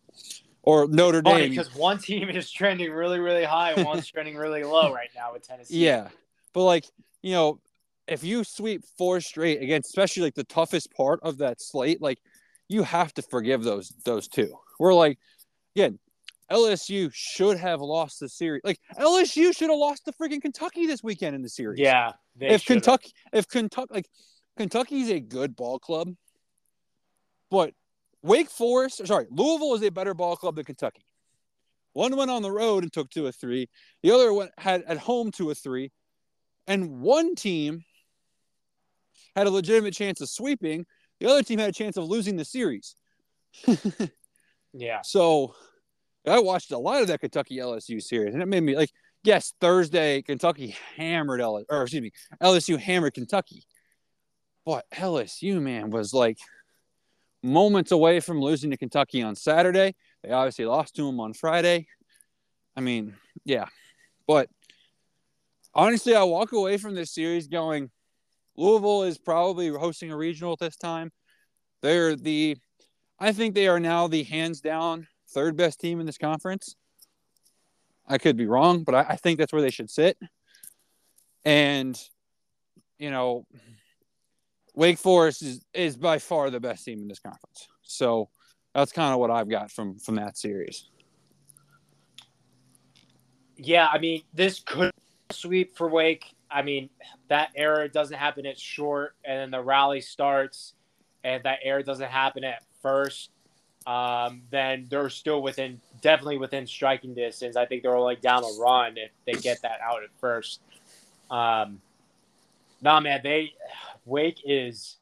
Or Notre Dame. Because one team is trending really, really high and one's trending really low right now with Tennessee. Yeah. But, like, you know, if you sweep 4 straight against, especially, like, the toughest part of that slate, like, you have to forgive those 2. We're like, again, LSU should have lost the series. Like, LSU should have lost to freaking Kentucky this weekend in the series. Yeah. Kentucky's a good ball club, but Louisville is a better ball club than Kentucky. One went on the road and took 2 of 3. The other one had at home 2 of 3. And one team had a legitimate chance of sweeping. The other team had a chance of losing the series. Yeah. So I watched a lot of that Kentucky LSU series, and it made me like, yes, Thursday, Kentucky hammered LSU hammered Kentucky. But LSU, man, was like moments away from losing to Kentucky on Saturday. They obviously lost to them on Friday. I mean, yeah. But honestly, I walk away from this series going, Louisville is probably hosting a regional at this time. I think they are now the hands down third best team in this conference. I could be wrong, but I think that's where they should sit. And, you know, Wake Forest is by far the best team in this conference. So that's kind of what I've got from that series. Yeah, I mean, this could sweep for Wake. I mean, that error doesn't happen at short, and then the rally starts, and that error doesn't happen at first. Then they're still definitely within striking distance. I think they're only down a run if they get that out at first. Nah, man, Wake is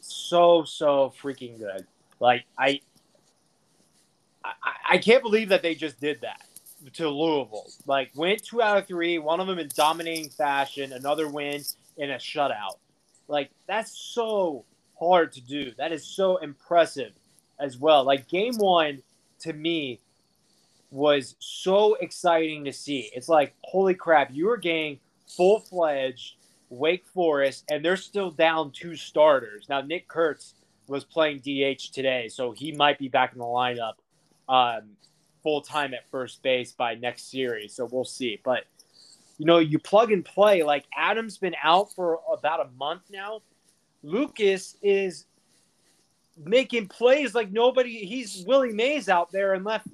so freaking good. Like, I can't believe that they just did that to Louisville. Like, went 2 out of 3, one of them in dominating fashion, another win in a shutout. Like, that's so hard to do. That is so impressive as well. Like, game one, to me, was so exciting to see. It's like, holy crap, you are getting full-fledged Wake Forest, and they're still down 2 starters. Now, Nick Kurtz was playing DH today, so he might be back in the lineup full-time at first base by next series, so we'll see. But, you know, you plug and play. Like, Adam's been out for about a month now. Lucas is making plays like nobody. He's Willie Mays out there and left,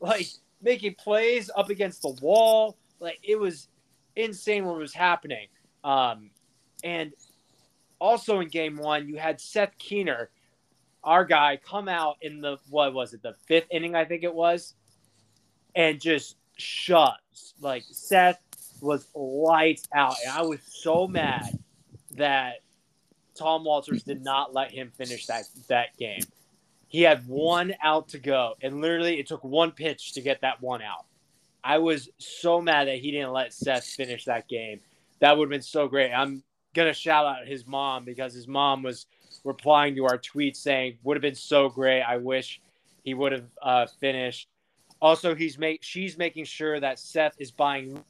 like, making plays up against the wall. Like, it was insane what was happening. And also in game one, you had Seth Keener, our guy, come out in the 5th inning, I think it was, and just shoves. Like, Seth was lights out. And I was so mad that Tom Walters did not let him finish that game. He had 1 out to go, and literally it took 1 pitch to get that 1 out. I was so mad that he didn't let Seth finish that game. That would have been so great. I'm going to shout out his mom, because his mom was replying to our tweet saying, would have been so great. I wish he would have finished. Also, she's making sure that Seth is buying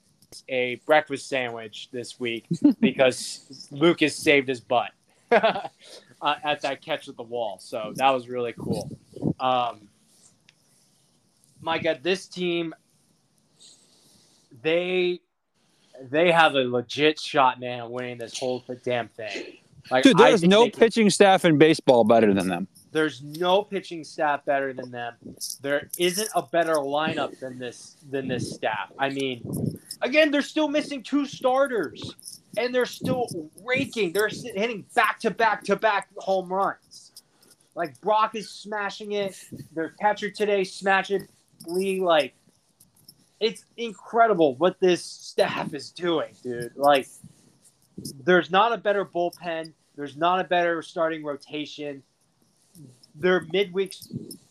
a breakfast sandwich this week because Lucas saved his butt at that catch at the wall. So that was really cool. My God, this team – They have a legit shot, man, of winning this whole damn thing. Like, dude, there's no pitching staff in baseball better than them. There's no pitching staff better than them. There isn't a better lineup than this staff. I mean, again, they're still missing 2 starters, and they're still raking. They're hitting back-to-back home runs. Like, Brock is smashing it. Their catcher today smashing Lee, like, it's incredible what this staff is doing, dude. Like, there's not a better bullpen. There's not a better starting rotation. Their midweek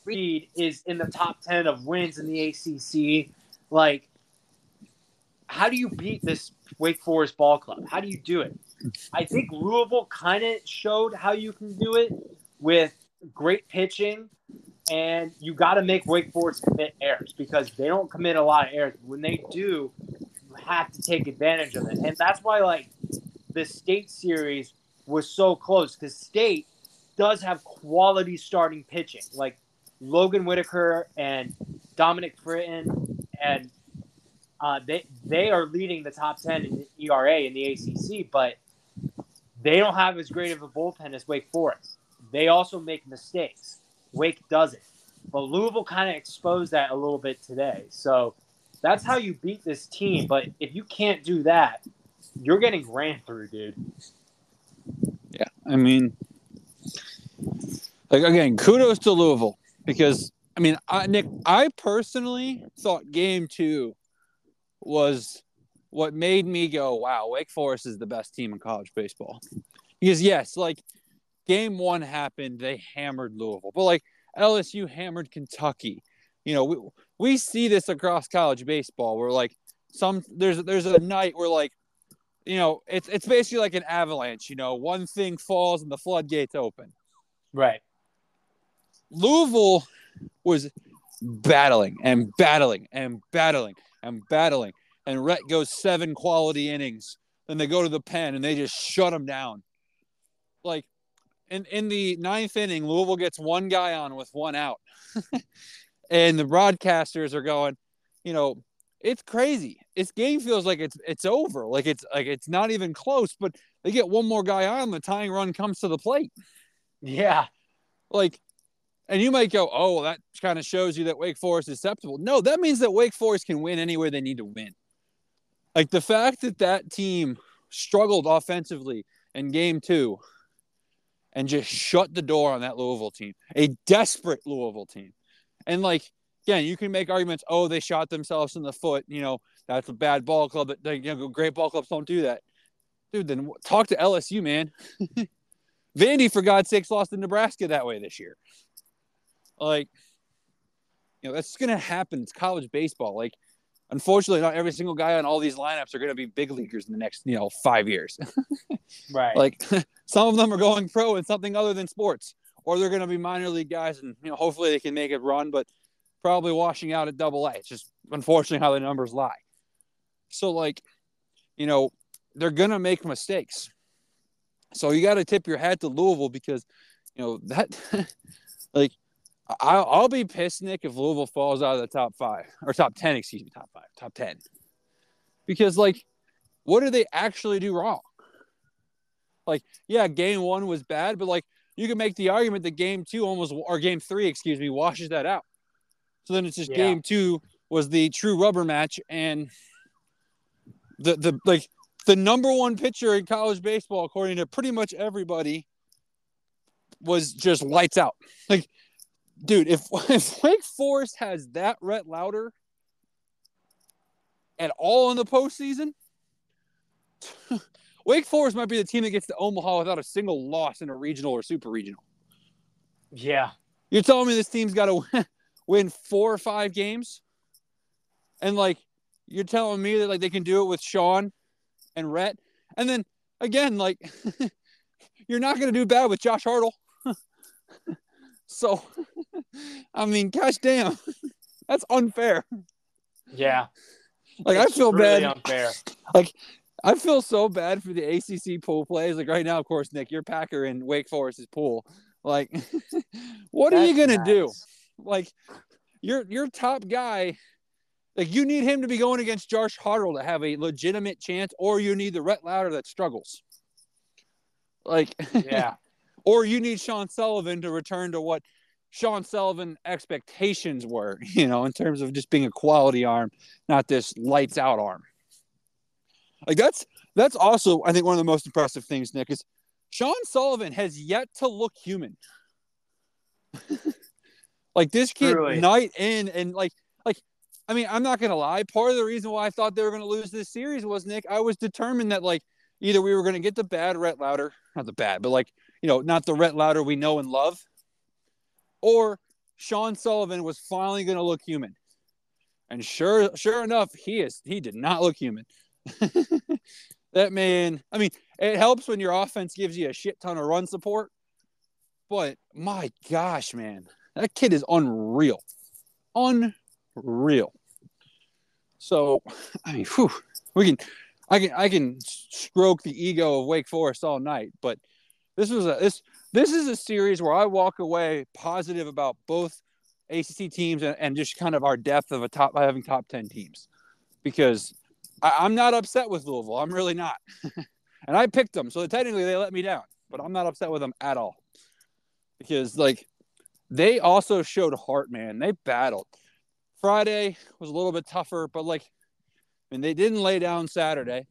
read is in the top 10 of wins in the ACC. Like, how do you beat this Wake Forest ball club? How do you do it? I think Louisville kind of showed how you can do it with great pitching. And you got to make Wake Forest commit errors, because they don't commit a lot of errors. When they do, you have to take advantage of it. And that's why, like, the State series was so close, because State does have quality starting pitching. Like, Logan Whitaker and Dominic Fritton, and they are leading the top 10 in the ERA in the ACC, but they don't have as great of a bullpen as Wake Forest. They also make mistakes. Wake doesn't. But Louisville kind of exposed that a little bit today. So that's how you beat this team. But if you can't do that, you're getting ran through, dude. Yeah, I mean, like, again, kudos to Louisville. Because, I mean, Nick, I personally thought game 2 was what made me go, wow, Wake Forest is the best team in college baseball. Because, yes, like, game 1 happened, they hammered Louisville. But, like, LSU hammered Kentucky. You know, we see this across college baseball where, like, there's a night where, like, you know, it's basically like an avalanche. You know, one thing falls and the floodgates open. Right. Louisville was battling. And Rhett goes seven quality innings. Then they go to the pen, and they just shut them down. Like, in the ninth inning, Louisville gets one guy on with one out. And the broadcasters are going, you know, it's crazy. This game feels like it's over. Like it's not even close, but they get one more guy on, the tying run comes to the plate. Yeah. Like, and you might go, oh, well, that kind of shows you that Wake Forest is susceptible. No, that means that Wake Forest can win anywhere they need to win. Like, the fact that that team struggled offensively in game two and just shut the door on that Louisville team, a desperate Louisville team. And, like, again, you can make arguments, oh, they shot themselves in the foot. You know, that's a bad ball club. But, you know, great ball clubs don't do that. Dude, then talk to LSU, man. Vandy, for God's sakes, lost to Nebraska that way this year. Like, you know, that's going to happen. It's college baseball. Like, unfortunately, not every single guy on all these lineups are going to be big leaguers in the next, you know, 5 years. Right. Like, some of them are going pro in something other than sports, or they're going to be minor league guys, and, you know, hopefully they can make it run, but probably washing out at Double A. It's just unfortunately how the numbers lie. So, like, you know, they're going to make mistakes. So you got to tip your hat to Louisville because, you know, that, like, I'll be pissed, Nick, if Louisville falls out of the top 10. Because, like, what do they actually do wrong? Like, yeah, game one was bad, but, like, you can make the argument that game three washes that out. So then it's just game two was the true rubber match, and the number one pitcher in college baseball, according to pretty much everybody, was just lights out. Like, dude, if Wake Forest has that Rhett Lowder at all in the postseason, Wake Forest might be the team that gets to Omaha without a single loss in a regional or super regional. Yeah. You're telling me this team's got to win 4 or 5 games? And, like, you're telling me that, like, they can do it with Sean and Rhett? And then, again, like, you're not going to do bad with Josh Hartle. So, I mean, gosh damn, that's unfair. Yeah. Like, I feel really bad. Unfair. Like, I feel so bad for the ACC pool plays. Like, right now, of course, Nick, you're Packer in Wake Forest's pool. Like, what are you gonna do? Like, your top guy, like, you need him to be going against Josh Hartle to have a legitimate chance, or you need the Rhett Lowder that struggles. Like, yeah. Or you need Sean Sullivan to return to what Sean Sullivan expectations were, you know, in terms of just being a quality arm, not this lights out arm. Like, that's also, I think, one of the most impressive things, Nick, is Sean Sullivan has yet to look human. Like, this kid, truly, night in and like, I mean, I'm not going to lie. Part of the reason why I thought they were going to lose this series was, Nick, I was determined that, like, either we were going to get the bad Rhett Lowder, not the bad, but, like, you know, not the Rhett Lowder we know and love, or Sean Sullivan was finally going to look human. And sure enough, he did not look human. That man, I mean, it helps when your offense gives you a shit ton of run support, but my gosh, man, that kid is unreal. So, I mean, whew, I can stroke the ego of Wake Forest all night, but this is a series where I walk away positive about both ACC teams and just kind of our depth of having top 10 teams, because I'm not upset with Louisville. I'm really not. And I picked them, so technically they let me down. But I'm not upset with them at all. Because, like, they also showed heart, man. They battled. Friday was a little bit tougher, but, like, I mean, they didn't lay down Saturday.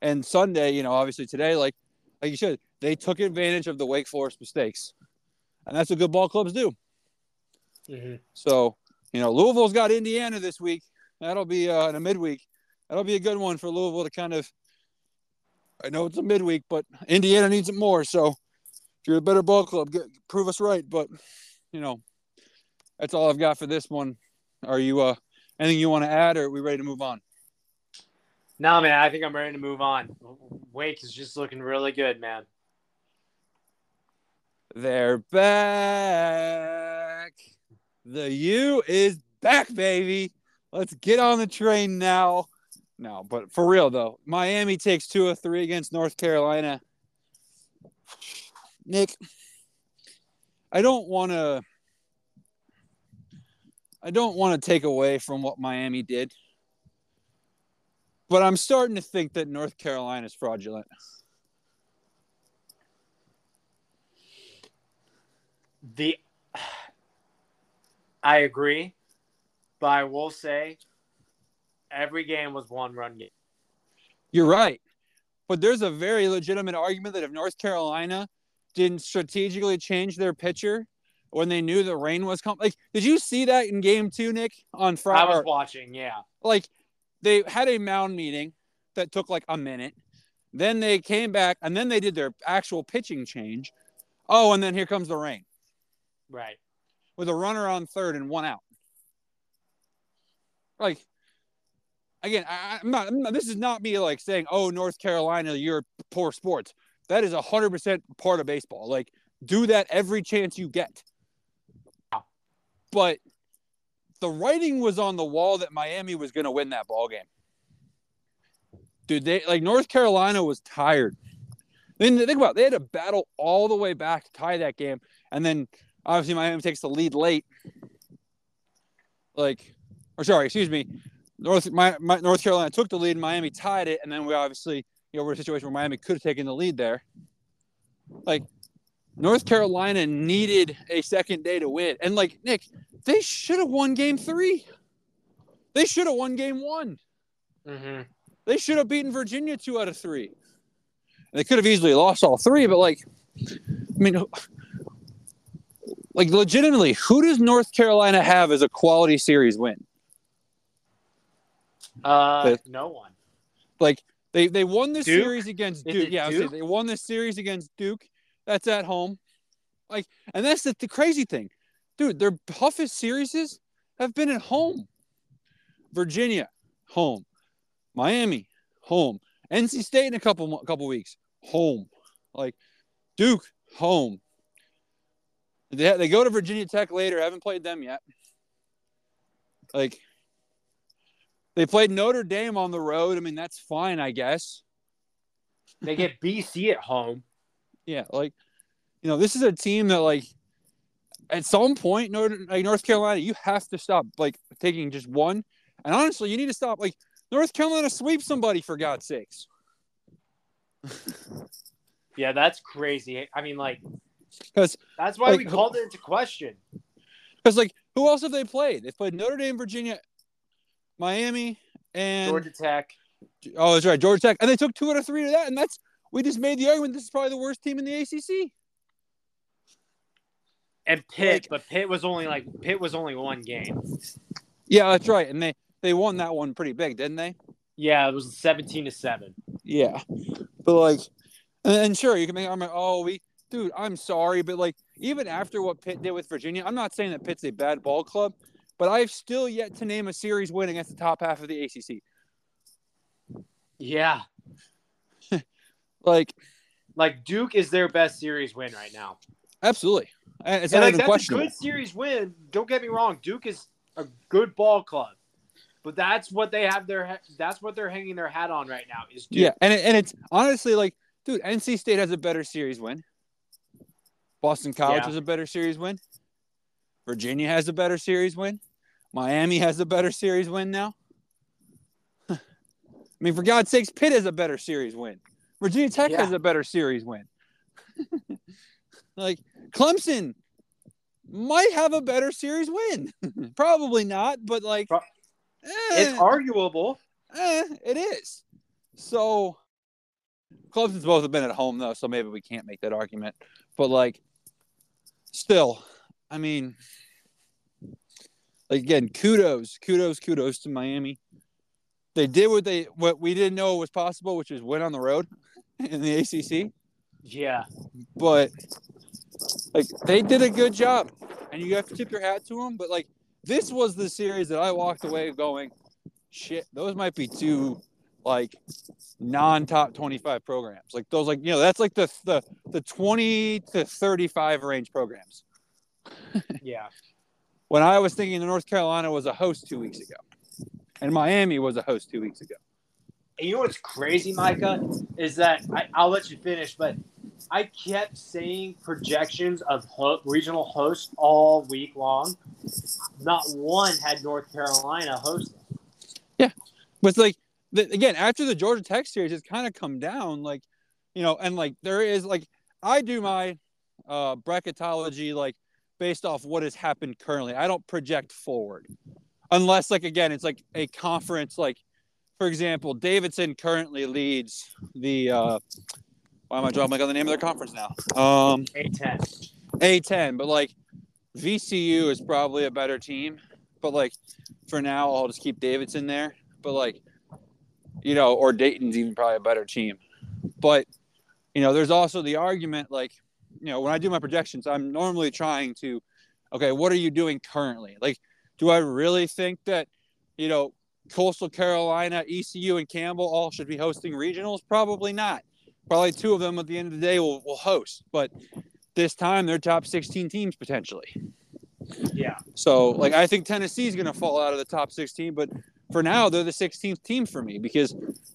And Sunday, you know, obviously today, like you said, they took advantage of the Wake Forest mistakes. And that's what good ball clubs do. Mm-hmm. So, you know, Louisville's got Indiana this week. That'll be in a midweek. That'll be a good one for Louisville to kind of – I know it's a midweek, but Indiana needs it more. So, if you're a better ball club, prove us right. But, you know, that's all I've got for this one. Are you anything you want to add, or are we ready to move on? No, man, I think I'm ready to move on. Wake is just looking really good, man. They're back. The U is back, baby. Let's get on the train now. No, but for real, though, Miami takes 2-3 against North Carolina. Nick, I don't want to take away from what Miami did, but I'm starting to think that North Carolina is fraudulent. I agree, but I will say every game was one run game. You're right. But there's a very legitimate argument that if North Carolina didn't strategically change their pitcher when they knew the rain was coming. Like, did you see that in game 2, Nick, on Friday? I was watching, yeah. Like, they had a mound meeting that took like a minute. Then they came back, and then they did their actual pitching change. Oh, and then here comes the rain. Right. With a runner on third and one out. Like, again, I'm not, this is not me like saying, oh, North Carolina, you're poor sports. That is 100% part of baseball. Like, do that every chance you get. But the writing was on the wall that Miami was going to win that ball game. Dude, North Carolina was tired. Then think about it. They had to battle all the way back to tie that game. And then, obviously, Miami takes the lead late. North Carolina took the lead, Miami tied it, and then we obviously, we're in a situation where Miami could have taken the lead there. Like, North Carolina needed a second day to win. And, like, Nick, they should have won game 3. They should have won game 1. Mm-hmm. They should have beaten Virginia 2 out of 3. And they could have easily lost all 3, but, like, I mean, like, legitimately, who does North Carolina have as a quality series win? No one. Like, they won this series against Duke. Yeah, Duke? They won this series against Duke. That's at home. Like, and that's the crazy thing. Dude, their toughest series have been at home. Virginia, home. Miami, home. NC State in a couple weeks, home. Like, Duke, home. They go to Virginia Tech later. Haven't played them yet. Like, they played Notre Dame on the road. I mean, that's fine, I guess. They get BC at home. Yeah, like, this is a team that, like, at some point, North Carolina, you have to stop, like, taking just one. And honestly, you need to stop. Like, North Carolina sweep somebody, for God's sakes. Yeah, that's crazy. I mean, like, because that's why, like, we called it into question. Because, like, who else have they played? They've played Notre Dame, Virginia, Miami, and Georgia Tech. Oh, that's right, Georgia Tech. And they took 2 out of 3 to that, and we just made the argument this is probably the worst team in the ACC. And Pitt, but Pitt was only one game. Yeah, that's right. And they won that one pretty big, didn't they? Yeah, it was 17-7. Yeah. But, like, and sure, you can make an argument, dude, I'm sorry, but, like, even after what Pitt did with Virginia, I'm not saying that Pitt's a bad ball club, but I've still yet to name a series win against the top half of the ACC. Yeah. Like, Duke is their best series win right now. Absolutely. It's not even questionable. That's a good series win. Don't get me wrong. Duke is a good ball club. But that's what they have that's what they're hanging their hat on right now is Duke. Yeah, and it's honestly, like, dude, NC State has a better series win. Boston College has a better series win. Virginia has a better series win. Miami has a better series win now. I mean, for God's sakes, Pitt has a better series win. Virginia Tech has a better series win. Like, Clemson might have a better series win. Probably not, but, like, it's arguable. It is. So, Clemson's both have been at home, though, so maybe we can't make that argument. But, like, still, I mean, like, again, kudos to Miami. They did what we didn't know was possible, which is win on the road in the ACC. Yeah. But, like, they did a good job, and you have to tip your hat to them. But, like, this was the series that I walked away going, shit, those might be two like non-top 25 programs, like those, like, you know, that's like the 20 to 35 range programs. Yeah. When I was thinking that North Carolina was a host 2 weeks ago and Miami was a host 2 weeks ago. And you know what's crazy, Micah, is that I'll let you finish, but I kept saying projections of regional hosts all week long. Not one had North Carolina hosting. Yeah. But it's like, again, after the Georgia Tech series, it's kind of come down, like, you know, and like there is, like, I do my bracketology, like, based off what has happened currently. I don't project forward unless, like, again, it's like a conference, like, for example, Davidson currently leads the why am I drawing like on the name of their conference now? A10. A10, but like VCU is probably a better team. But like for now, I'll just keep Davidson there. But like, you know, or Dayton's even probably a better team. But, you know, there's also the argument, like, you know, when I do my projections, I'm normally trying to, okay, what are you doing currently? Like, do I really think that, you know, Coastal Carolina, ECU, and Campbell all should be hosting regionals? Probably not. Probably two of them at the end of the day will host, but this time they're top 16 teams potentially. Yeah. So, like, I think Tennessee is going to fall out of the top 16, but for now they're the 16th team for me because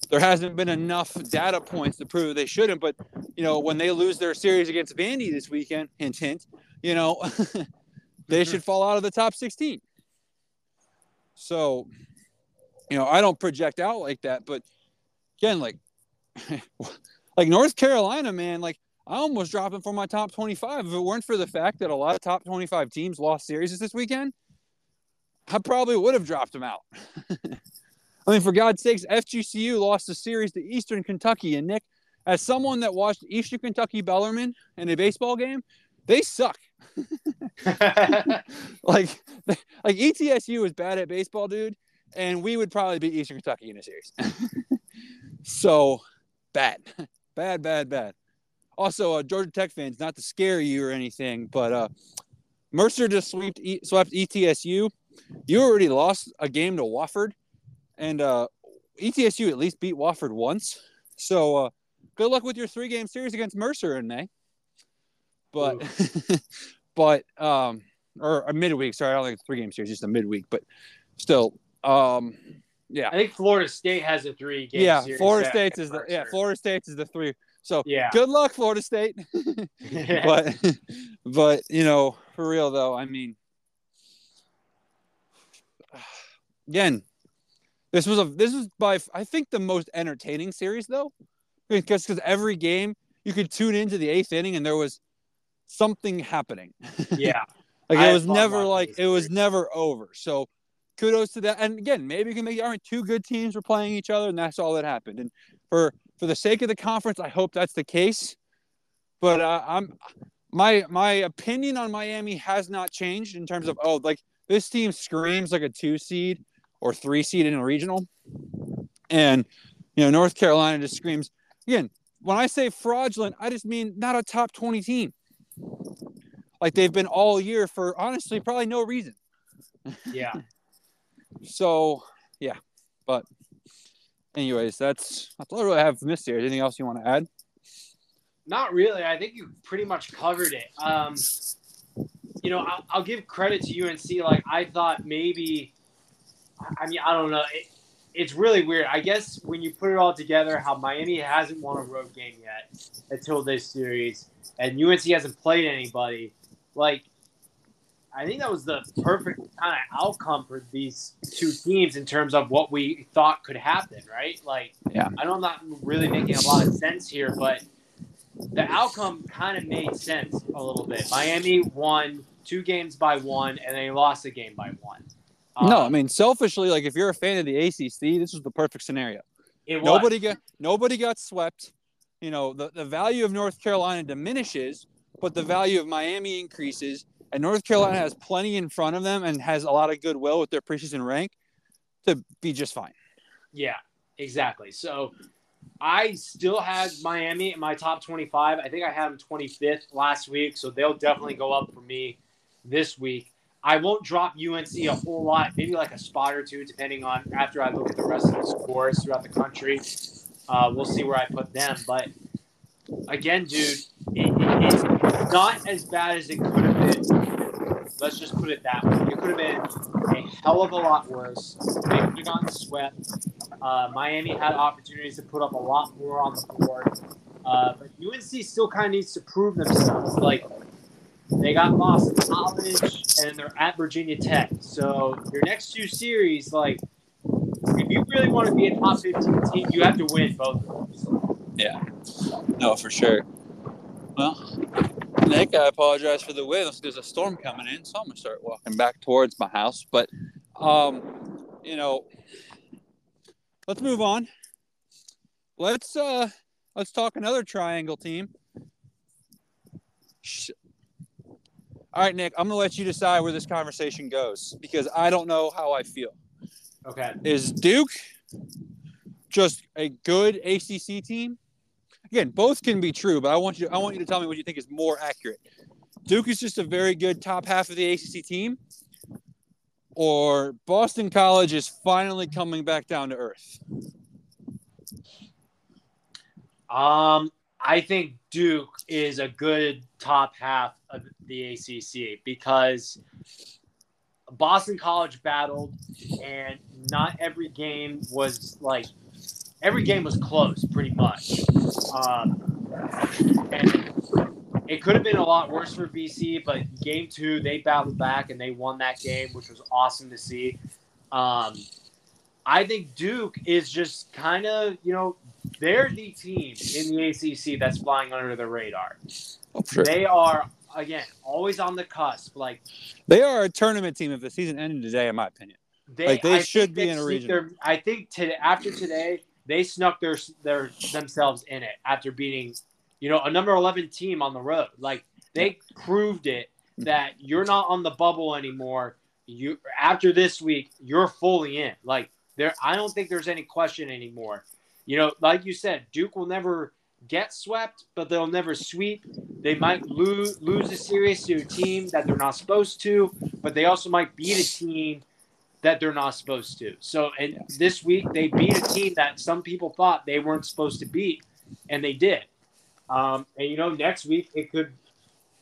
there hasn't been enough data points to prove they shouldn't. But, you know, when they lose their series against Vandy this weekend, hint, hint, you know, they should fall out of the top 16. So, you know, I don't project out like that, but again, like, like North Carolina, man, like I almost dropped them for my top 25. If it weren't for the fact that a lot of top 25 teams lost series this weekend, I probably would have dropped them out. I mean, for God's sakes, FGCU lost the series to Eastern Kentucky. And Nick, as someone that watched Eastern Kentucky Bellarmine in a baseball game, they suck. like ETSU is bad at baseball, dude. And we would probably beat Eastern Kentucky in a series. So bad. Also, Georgia Tech fans, not to scare you or anything, but Mercer just swept ETSU. You already lost a game to Wofford, and ETSU at least beat Wofford once. So good luck with your three-game series against Mercer in May. But, or a midweek. Sorry, I don't think it's a three-game series, just a midweek. But still. Yeah, I think Florida State has a three-game series. Florida State's is the three. So yeah, good luck, Florida State. But you know, for real though, I mean, again, this was by, I think, the most entertaining series though, because every game you could tune into the eighth inning and there was something happening. Yeah, like it was never over. So. Kudos to that. And again, maybe you can make the argument two good teams were playing each other, and that's all that happened. And for the sake of the conference, I hope that's the case. But my opinion on Miami has not changed in terms of, oh, like this team screams like a 2 seed or 3 seed in a regional. And, you know, North Carolina just screams. Again, when I say fraudulent, I just mean not a top 20 team. Like they've been all year for honestly probably no reason. Yeah. So, yeah, but anyways, that's all I really have from this series. Anything else you want to add? Not really. I think you pretty much covered it. You know, I'll give credit to UNC. Like, I thought maybe, I mean, I don't know. It's really weird. I guess when you put it all together, how Miami hasn't won a road game yet until this series, and UNC hasn't played anybody, like, I think that was the perfect kind of outcome for these two teams in terms of what we thought could happen, right? Like, yeah. I know I'm not really making a lot of sense here, but the outcome kind of made sense a little bit. Miami won 2 games by 1, and they lost a game by 1. No, I mean, selfishly, like, if you're a fan of the ACC, this was the perfect scenario. Nobody got swept. You know, the value of North Carolina diminishes, but the value of Miami increases. And North Carolina has plenty in front of them and has a lot of goodwill with their preseason rank to be just fine. Yeah, exactly. So I still had Miami in my top 25. I think I had them 25th last week, so they'll definitely go up for me this week. I won't drop UNC a whole lot, maybe like a spot or two, depending on after I look at the rest of the scores throughout the country. We'll see where I put them. But again, dude, it's not as bad as it could have been. Let's just put it that way. It could have been a hell of a lot worse. They could have gotten swept. Miami had opportunities to put up a lot more on the board. But UNC still kind of needs to prove themselves. Like, they got Boston College, and they're at Virginia Tech. So your next two series, like, if you really want to be a top 15 team, you have to win both of those. Yeah. No, for sure. Well, Nick, I apologize for the wind. There's a storm coming in, so I'm going to start walking back towards my house. But, you know, let's move on. Let's talk another triangle team. All right, Nick, I'm going to let you decide where this conversation goes because I don't know how I feel. Okay. Is Duke just a good ACC team? Again, both can be true, but I want you to tell me what you think is more accurate. Duke is just a very good top half of the ACC team, or Boston College is finally coming back down to earth? I think Duke is a good top half of the ACC because Boston College battled, and not every game was like – every game was close pretty much. And it could have been a lot worse for BC, but game two, they battled back, and they won that game, which was awesome to see. I think Duke is just kind of, you know – they're the team in the ACC that's flying under the radar. Oh, sure. They are, again, always on the cusp. Like, they are a tournament team if the season ended today, in my opinion. They should be in a region. I think today, after today, they snuck their themselves in it after beating, you know, a number 11 team on the road. Like, they proved it that you're not on the bubble anymore. You after this week, you're fully in. Like, there, I don't think there's any question anymore. You know, like you said, Duke will never get swept, but they'll never sweep. They might lose a series to a team that they're not supposed to, but they also might beat a team that they're not supposed to. So, and this week they beat a team that some people thought they weren't supposed to beat, and they did. And, you know, next week it could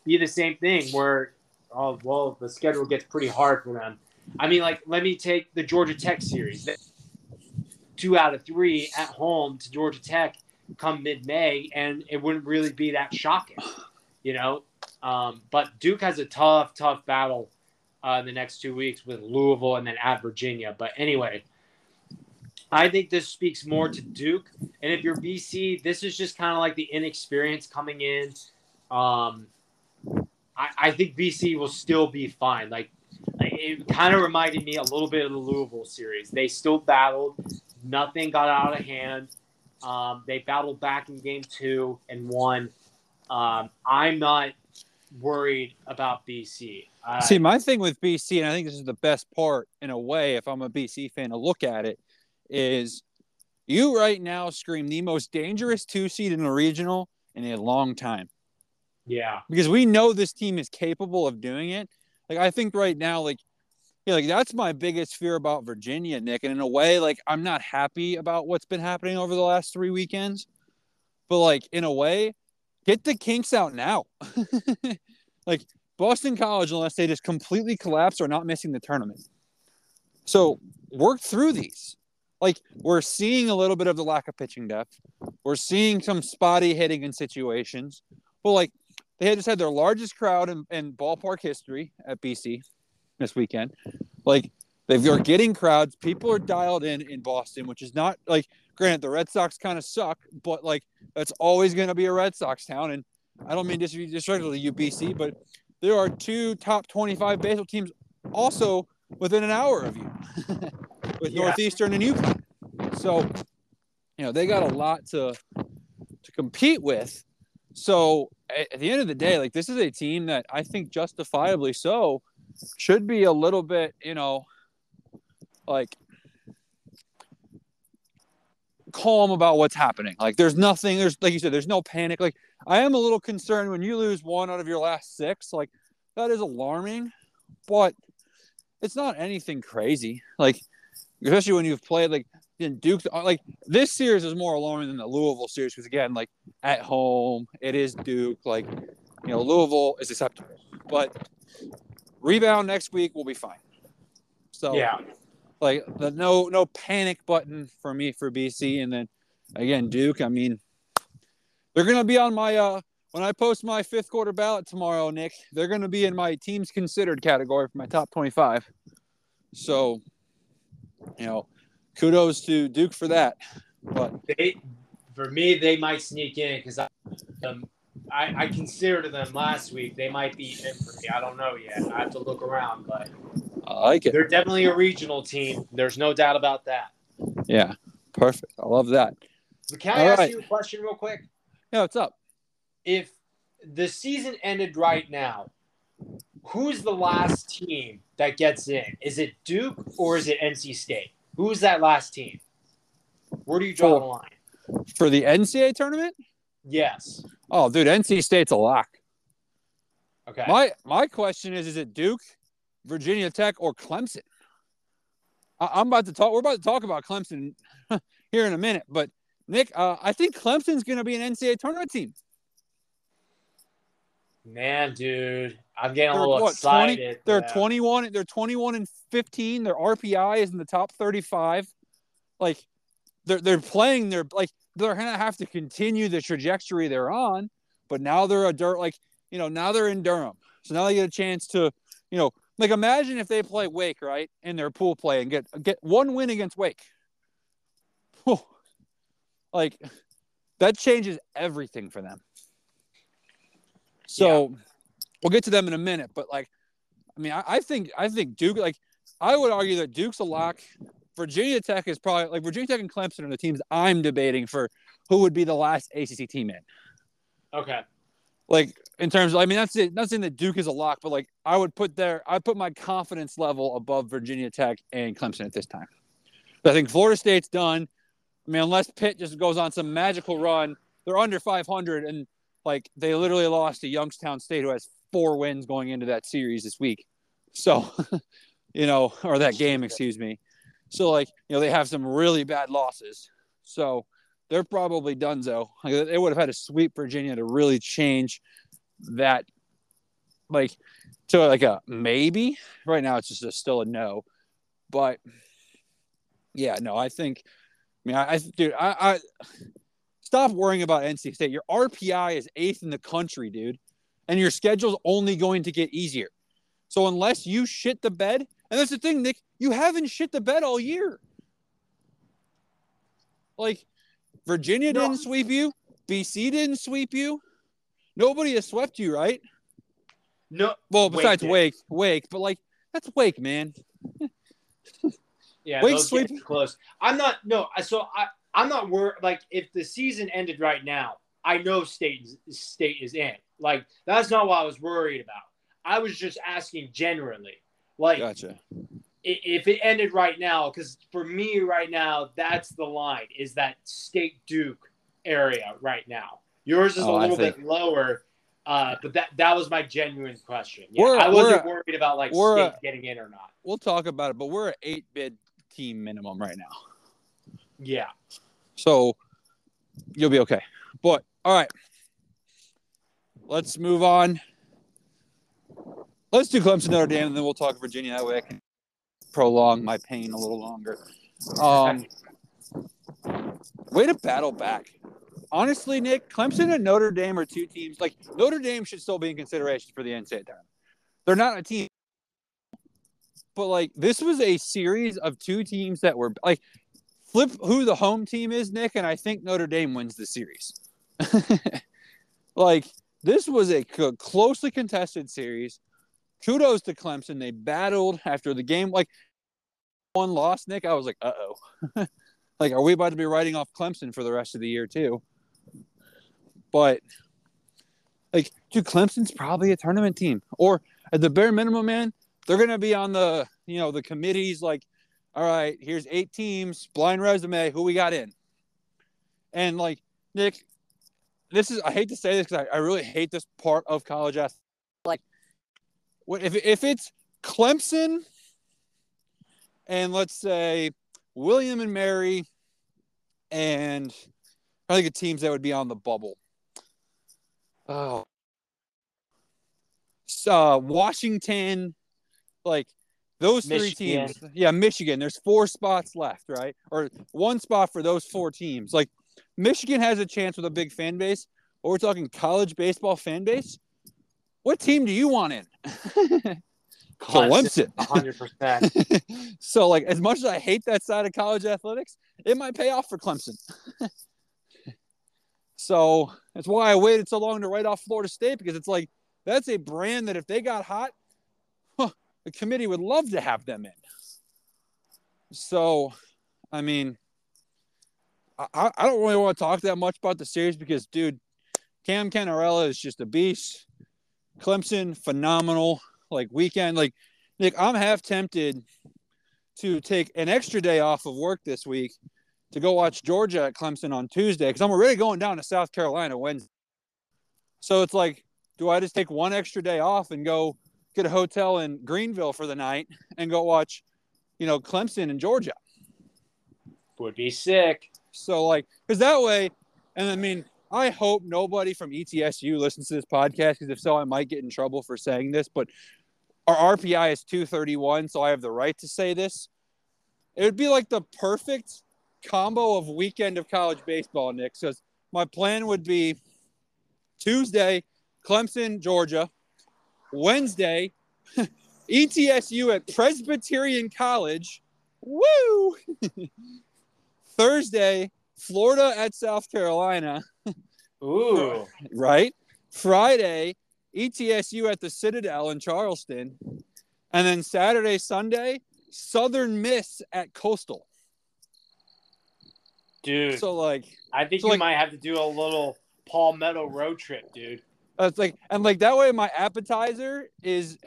be the same thing where, oh, well, the schedule gets pretty hard for them. I mean, like, let me take the Georgia Tech series. 2 out of 3 at home to Georgia Tech come mid-May, and it wouldn't really be that shocking, you know? But Duke has a tough, tough battle in the next 2 weeks with Louisville and then at Virginia. But anyway, I think this speaks more to Duke. And if you're BC, this is just kind of like the inexperience coming in. I think BC will still be fine. Like it kind of reminded me a little bit of the Louisville series. They still battled. Nothing got out of hand. They battled back in game two and won. I'm not worried about BC. See, my thing with BC, and I think this is the best part in a way, if I'm a BC fan to look at it, is you right now scream the most dangerous 2-seed in a regional in a long time. Yeah. Because we know this team is capable of doing it. Like, I think right now, like, yeah, like that's my biggest fear about Virginia, Nick. And in a way, like, I'm not happy about what's been happening over the last 3 weekends. But, like, in a way, get the kinks out now. Like, Boston College, unless they just completely collapse, are not missing the tournament. So, work through these. Like, we're seeing a little bit of the lack of pitching depth. We're seeing some spotty hitting in situations. But, like, they had just had their largest crowd in ballpark history at BC this weekend. Like, they're getting crowds. People are dialed in Boston, which is not, like, granted, the Red Sox kind of suck, but, like, that's always going to be a Red Sox town. And I don't mean disrespectful to you, BC, but there are 2 top 25 baseball teams also within an hour of you with Northeastern and UConn. So, you know, they got a lot to compete with. So, at the end of the day, like, this is a team that I think justifiably so should be a little bit, you know, like, calm about what's happening. Like, there's nothing, there's, like you said, there's no panic. Like, I am a little concerned when you lose 1 out of your last 6. Like, that is alarming. but it's not anything crazy. Like, especially when you've played like in Duke, like this series is more alarming than the Louisville series because again, like at home, it is Duke. Like, you know, Louisville is acceptable, but rebound next week will be fine. So yeah, like the no panic button for me for BC, and then again Duke. I mean, they're gonna be on my when I post my fifth quarter ballot tomorrow, Nick. They're gonna be in my teams considered category for my top 25. So, you know, kudos to Duke for that. But for me, they might sneak in because I considered them last week. They might be in for me. I don't know yet. I have to look around, but I like it. They're definitely a regional team. There's no doubt about that. Yeah, perfect. I love that. But can I ask you a question real quick? Yeah, what's up? If the season ended right now, who's the last team that gets in? Is it Duke or is it NC State? Who's that last team? Where do you draw the line? For the NCAA tournament? Yes. Oh, dude, NC State's a lock. Okay. My question is it Duke, Virginia Tech, or Clemson? We're about to talk about Clemson here in a minute. But, Nick, I think Clemson's going to be an NCAA tournament team. Man, dude, I'm getting a little excited. They're 21-15. Their RPI is in the top 35. Like, they're playing their like. They're going to have to continue the trajectory they're on, but now they're now they're in Durham. So now they get a chance to, you know, like imagine if they play Wake, right, in their pool play and get one win against Wake. Whew. Like that changes everything for them. So we'll get to them in a minute, but like, I mean, I think Duke, like I would argue that Duke's a lock. Virginia Tech is probably like Virginia Tech and Clemson are the teams I'm debating for who would be the last ACC team in. Okay. Like in terms of, I mean, that's it. Not saying that Duke is a lock, but like I put my confidence level above Virginia Tech and Clemson at this time. But I think Florida State's done. I mean, unless Pitt just goes on some magical run, they're under 500 and like they literally lost to Youngstown State who has 4 wins going into that series this week. So, you know, or that game, excuse me. So, like, you know, they have some really bad losses. So, they're probably donezo. Like, they would have had to sweep Virginia to really change that, like, to, like, a maybe. Right now, it's just still a no. But, yeah, no, I think – I mean, I stop worrying about NC State. Your RPI is 8th in the country, dude. And your schedule's only going to get easier. So, unless you shit the bed – and that's the thing, Nick. You haven't shit the bed all year. Like, Virginia didn't sweep you. BC didn't sweep you. Nobody has swept you, right? No. Well, besides Wake. But, like, that's Wake, man. Yeah, Wake's sweeping close. I'm not worried. Like, if the season ended right now, I know State is in. Like, that's not what I was worried about. I was just asking generally. Like, gotcha. If it ended right now, because for me right now, that's the line, is that State-Duke area right now. Yours is a little bit lower, but that was my genuine question. Yeah, I wasn't worried about, like, State getting in or not. We'll talk about it, but we're an 8-bid team minimum right now. Yeah. So, you'll be okay. But, all right. Let's move on. Let's do Clemson, Notre Dame, and then we'll talk Virginia. That way I can prolong my pain a little longer. Way to battle back. Honestly, Nick, Clemson and Notre Dame are two teams. Like, Notre Dame should still be in consideration for the NCAA tournament. They're not a team. But, like, this was a series of two teams that were, like, flip who the home team is, Nick, and I think Notre Dame wins the series. Like, this was a closely contested series. Kudos to Clemson. They battled after the game. Like, one loss, Nick, I was like, uh-oh. Like, are we about to be writing off Clemson for the rest of the year, too? But, like, dude, Clemson's probably a tournament team. Or, at the bare minimum, man, they're going to be on the, you know, the committees like, all right, here's 8 teams, blind resume, who we got in. And, like, Nick, this is – I hate to say this because I really hate this part of college athletics. If it's Clemson and let's say William and Mary, and I think the teams that would be on the bubble. Oh, so Washington, like those Michigan. Three teams. Yeah, Michigan. There's four spots left, right? Or one spot for those four teams. Like Michigan has a chance with a big fan base, but we're talking college baseball fan base. What team do you want in? Clemson. 100%. So, like, as much as I hate that side of college athletics, it might pay off for Clemson. So that's why I waited so long to write off Florida State, because it's like, that's a brand that if they got hot, the committee would love to have them in. So, I mean, I don't really want to talk that much about the series because, dude, Cam Canarella is just a beast. Clemson, phenomenal. Like, weekend. Like, Nick, I'm half tempted to take an extra day off of work this week to go watch Georgia at Clemson on Tuesday, because I'm already going down to South Carolina Wednesday. So it's like, do I just take one extra day off and go get a hotel in Greenville for the night and go watch, you know, Clemson and Georgia? Would be sick. So, like, because that way, and I mean, I hope nobody from ETSU listens to this podcast, because if so, I might get in trouble for saying this, but our RPI is 231, so I have the right to say this. It would be like the perfect combo of weekend of college baseball, Nick, because my plan would be Tuesday, Clemson, Georgia, Wednesday, ETSU at Presbyterian College, woo! Thursday, Florida at South Carolina. Ooh. Right? Friday, ETSU at the Citadel in Charleston. And then Saturday, Sunday, Southern Miss at Coastal. Dude. So, like, I think you might have to do a little Palmetto road trip, dude. It's like, and like that way my appetizer is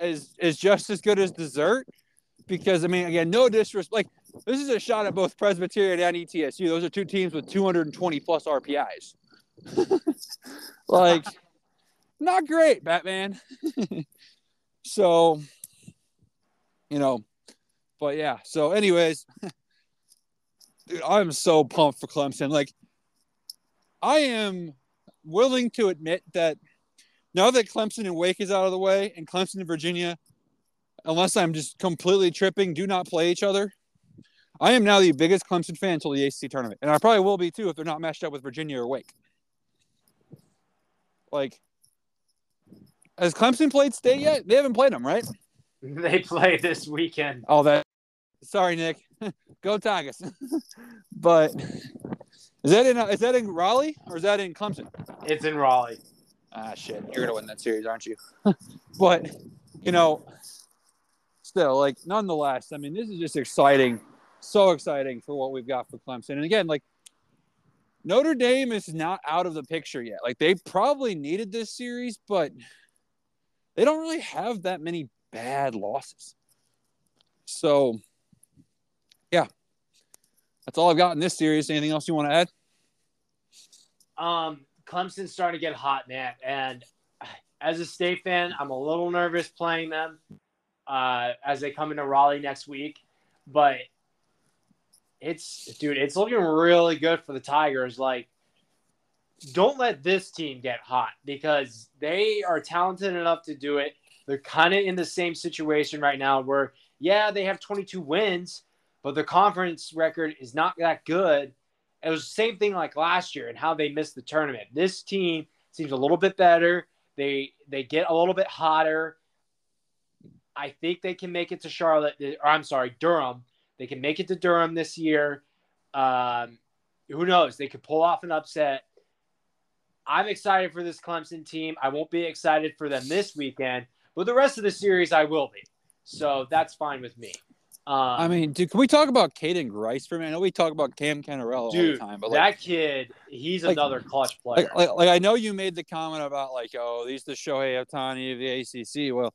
just as good as dessert, because I mean, again, no disrespect. Like, this is a shot at both Presbyterian and ETSU. Those are two teams with 220 plus RPIs. Like, not great, Batman. So, you know, but yeah. So anyways, dude, I'm so pumped for Clemson. Like, I am willing to admit that now that Clemson and Wake is out of the way, and Clemson and Virginia, unless I'm just completely tripping, do not play each other, I am now the biggest Clemson fan until the ACC tournament. And I probably will be too if they're not matched up with Virginia or Wake. Like, has Clemson played State yet? They haven't played them, right? They play this weekend. Oh, that. Sorry, Nick. Go Tigers. But is that in Raleigh or is that in Clemson? It's in Raleigh. Ah, shit. You're going to win that series, aren't you? But, you know, still, like, nonetheless, I mean, this is just exciting. So exciting for what we've got for Clemson. And again, like, Notre Dame is not out of the picture yet. Like, they probably needed this series, but they don't really have that many bad losses. So, yeah. That's all I've got in this series. Anything else you want to add? Clemson's starting to get hot, man. And as a State fan, I'm a little nervous playing them as they come into Raleigh next week. But it's looking really good for the Tigers. Like, don't let this team get hot, because they are talented enough to do it. They're kind of in the same situation right now where, yeah, they have 22 wins, but their conference record is not that good. It was the same thing like last year and how they missed the tournament. This team seems a little bit better. They get a little bit hotter. I think they can make it to Durham. They can make it to Durham this year. Who knows? They could pull off an upset. I'm excited for this Clemson team. I won't be excited for them this weekend, but the rest of the series I will be. So that's fine with me. I mean, dude, can we talk about Caden Grice for a minute? I know we talk about Cam Canarella all the time, but like, that kid, he's like, another clutch player. Like, I know you made the comment about, like, oh, he's the Shohei Ohtani of the ACC. Well,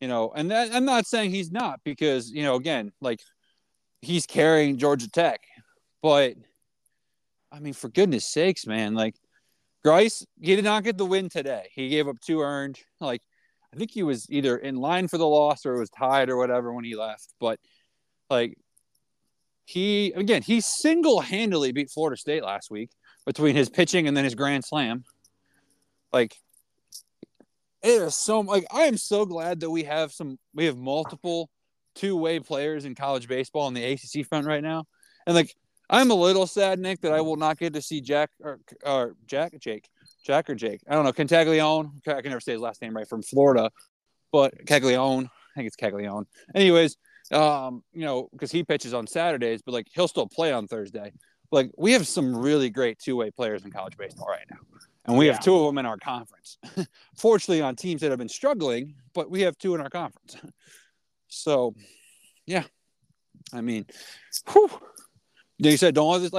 you know, and that, I'm not saying he's not, because, you know, again, like, he's carrying Georgia Tech. But, I mean, for goodness sakes, man, like, Grice, he did not get the win today. He gave up two earned. Like, I think he was either in line for the loss or it was tied or whatever when he left. But, like, he single-handedly beat Florida State last week between his pitching and then his grand slam. Like, it is so – like, I am so glad that we have multiple two-way players in college baseball in the ACC front right now. And, like, I'm a little sad, Nick, that I will not get to see Jake. I don't know. Contaglione. I can never say his last name right, from Florida, but Caglione. I think it's Caglione. Anyways, you know, because he pitches on Saturdays, but like he'll still play on Thursday. Like we have some really great two-way players in college baseball right now, and we have two of them in our conference. Fortunately, on teams that have been struggling, but we have two in our conference. So, yeah, I mean, whew. They said don't let this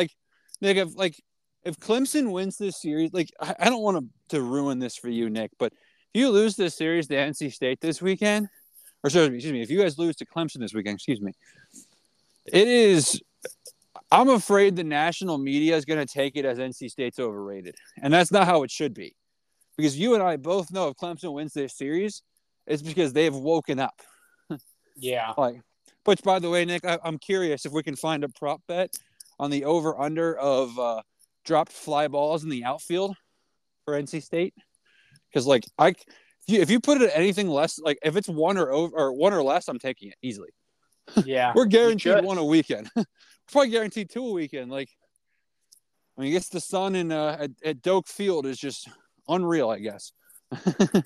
If Clemson wins this series, like I don't want to ruin this for you, Nick, but if you lose this series to NC State this weekend, or excuse me, if you guys lose to Clemson this weekend, I'm afraid the national media is going to take it as NC State's overrated. And that's not how it should be. Because you and I both know if Clemson wins this series, it's because they've woken up. Yeah. Which, by the way, Nick, I'm curious if we can find a prop bet on the over-under of dropped fly balls in the outfield for NC State, because like if you put it at anything less, like if it's one or less, I'm taking it easily. Yeah, we're guaranteed one a weekend. Probably guaranteed two a weekend. Like, I mean, I guess the sun in at Doak Field is just unreal, I guess. I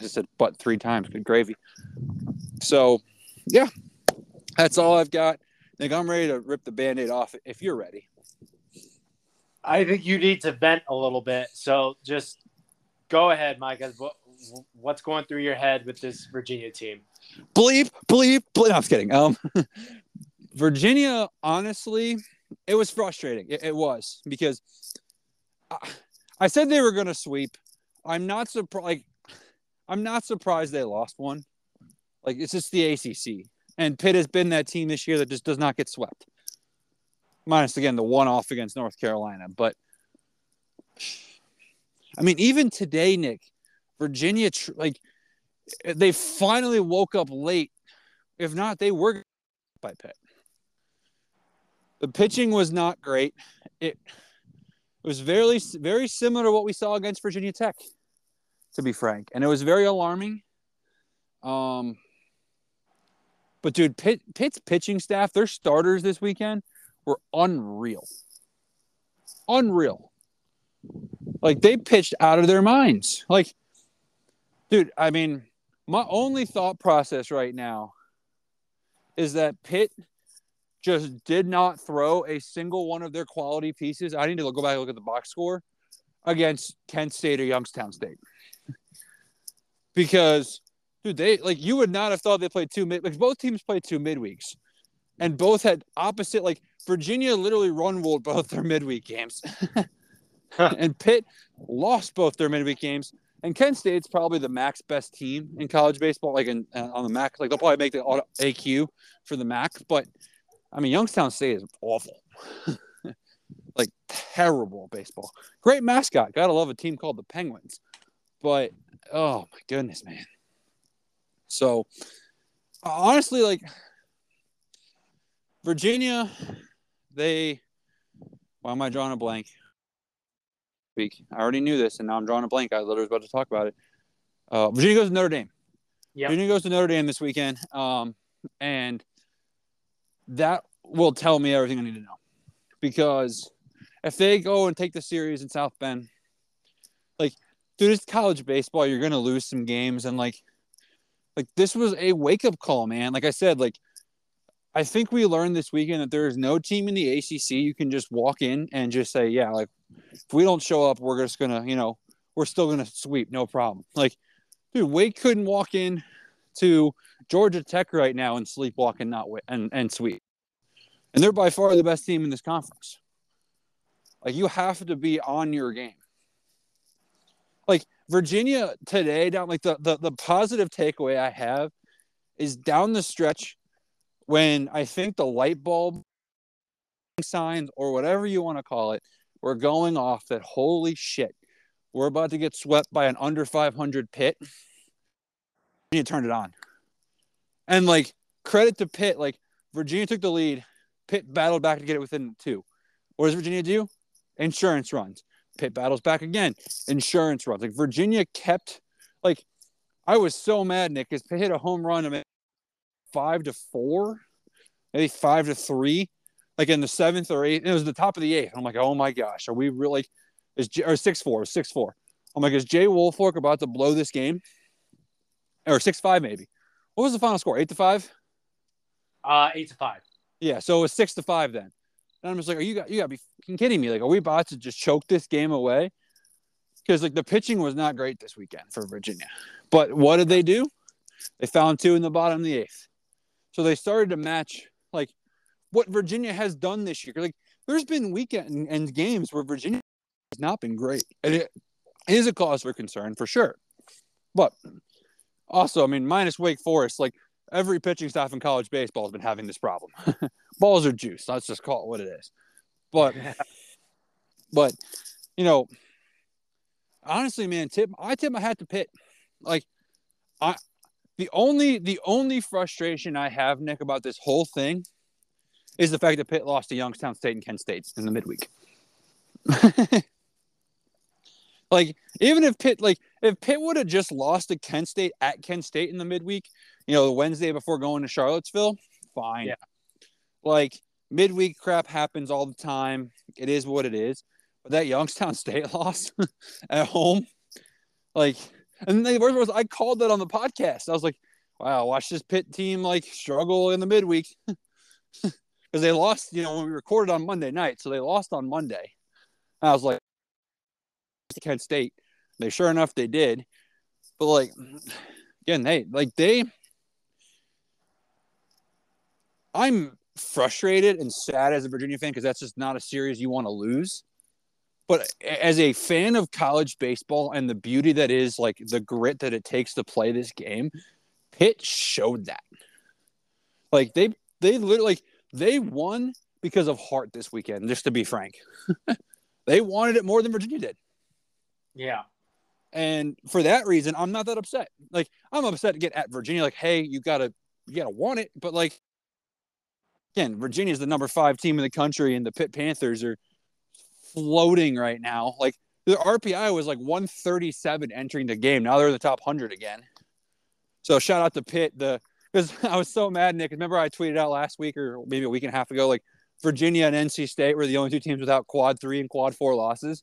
just said but three times. Good gravy. So, yeah. That's all I've got. Nick, I'm ready to rip the Band-Aid off if you're ready. I think you need to vent a little bit. So just go ahead, Micah. What's going through your head with this Virginia team? Bleep. No, I'm kidding. Virginia, honestly, it was frustrating. It was because I said they were going to sweep. I'm not surprised they lost one. Like, it's just the ACC. And Pitt has been that team this year that just does not get swept. Minus, again, the one-off against North Carolina. But, I mean, even today, Nick, Virginia, they finally woke up late. If not, they were by Pitt. The pitching was not great. It was very, very similar to what we saw against Virginia Tech, to be frank. And it was very alarming. But, dude, Pitt's pitching staff, their starters this weekend were unreal. Unreal. Like, they pitched out of their minds. Like, dude, I mean, my only thought process right now is that Pitt just did not throw a single one of their quality pieces. I need to go back and look at the box score against Kent State or Youngstown State. Because... dude, you would not have thought they played two mid. Like, both teams played two midweeks, and both had opposite. Like, Virginia literally run ruled both their midweek games, and Pitt lost both their midweek games. And Kent State's probably the MAC's best team in college baseball. Like on the MAC, like they'll probably make the AQ for the MAC. But I mean, Youngstown State is awful, like terrible baseball. Great mascot, gotta love a team called the Penguins. But oh my goodness, man. So, honestly, like, Virginia, why am I drawing a blank? I already knew this, and now I'm drawing a blank. I literally was about to talk about it. Virginia goes to Notre Dame. Yep. Virginia goes to Notre Dame this weekend, and that will tell me everything I need to know. Because if they go and take the series in South Bend, like, dude, it's college baseball. You're going to lose some games, and, like, this was a wake-up call, man. Like I said, like, I think we learned this weekend that there is no team in the ACC you can just walk in and just say, yeah, like, if we don't show up, we're just going to, you know, we're still going to sweep, no problem. Like, dude, Wake couldn't walk in to Georgia Tech right now and sleepwalk and not and sweep. And they're by far the best team in this conference. Like, you have to be on your game. Like, Virginia today, down like the positive takeaway I have is down the stretch when I think the light bulb signs or whatever you want to call it We're going off that, holy shit, we're about to get swept by an under 500 Pitt. Virginia turned it on. And, like, credit to Pitt. Like, Virginia took the lead. Pitt battled back to get it within two. What does Virginia do? Insurance runs. Pitt battles back again. Insurance runs. Like, Virginia kept – like, I was so mad, Nick, because Pitt hit a home run at 5-4, maybe 5-3, like in the 7th or 8th. It was the top of the 8th. I'm like, oh, my gosh. Are we really – or 6-4. I'm like, is Jay Woolfolk about to blow this game? Or 6-5 maybe. What was the final score? 8-5? 8-5. Yeah, so it was 6-5 then. And I'm just like, you got to be fucking kidding me. Like, are we about to just choke this game away? Because, like, the pitching was not great this weekend for Virginia. But what did they do? They found two in the bottom of the 8th. So they started to match, like, what Virginia has done this year. Like, there's been weekend and games where Virginia has not been great. And it is a cause for concern, for sure. But also, I mean, minus Wake Forest, like, every pitching staff in college baseball has been having this problem. Balls are juiced. Let's just call it what it is. But, but you know, honestly, man, I tip my hat to Pitt. Like, the only frustration I have, Nick, about this whole thing is the fact that Pitt lost to Youngstown State and Kent State in the midweek. Like, even if Pitt would have just lost to Kent State at Kent State in the midweek, you know, the Wednesday before going to Charlottesville, fine. Yeah. Like, midweek crap happens all the time. It is what it is. But that Youngstown State loss at home, like, and the worst was I called that on the podcast. I was like, wow, watch this Pitt team, like, struggle in the midweek. Because they lost, you know, when we recorded on Monday night. So they lost on Monday. And I was like, Kent State. They sure enough they did. But, like, again, I'm frustrated and sad as a Virginia fan because that's just not a series you want to lose. But as a fan of college baseball and the beauty that is, like, the grit that it takes to play this game, Pitt showed that. Like, they literally, like, they won because of heart this weekend, just to be frank. They wanted it more than Virginia did. Yeah. And for that reason, I'm not that upset. Like, I'm upset to get at Virginia. Like, hey, you gotta want it. But, like, again, Virginia's the number 5 team in the country, and the Pitt Panthers are floating right now. Like, their RPI was like 137 entering the game. Now they're in the top 100 again. So shout out to Pitt. Because I was so mad, Nick. Remember I tweeted out last week or maybe a week and a half ago, like, Virginia and NC State were the only two teams without quad 3 and quad 4 losses.